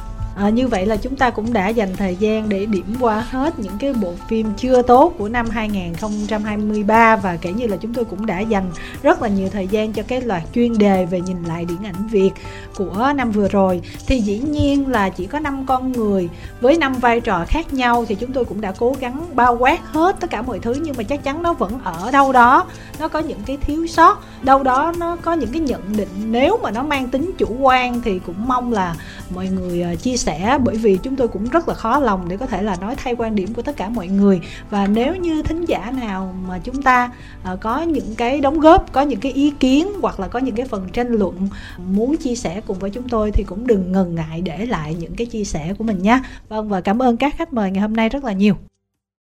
Như vậy là chúng ta cũng đã dành thời gian để điểm qua hết những cái bộ phim chưa tốt của năm 2023, và kể như là chúng tôi cũng đã dành rất là nhiều thời gian cho cái loạt chuyên đề về nhìn lại điện ảnh Việt của năm vừa rồi. Thì dĩ nhiên là chỉ có 5 con người với 5 vai trò khác nhau, thì chúng tôi cũng đã cố gắng bao quát hết tất cả mọi thứ, nhưng mà chắc chắn nó vẫn ở đâu đó, nó có những cái thiếu sót, đâu đó nó có những cái nhận định nếu mà nó mang tính chủ quan thì cũng mong là mọi người chia sẻ. Bởi vì chúng tôi cũng rất là khó lòng để có thể là nói thay quan điểm của tất cả mọi người. Và nếu như thính giả nào mà chúng ta có những cái đóng góp, có những cái ý kiến hoặc là có những cái phần tranh luận muốn chia sẻ cùng với chúng tôi thì cũng đừng ngần ngại để lại những cái chia sẻ của mình nha. Vâng, và cảm ơn các khách mời ngày hôm nay rất là nhiều.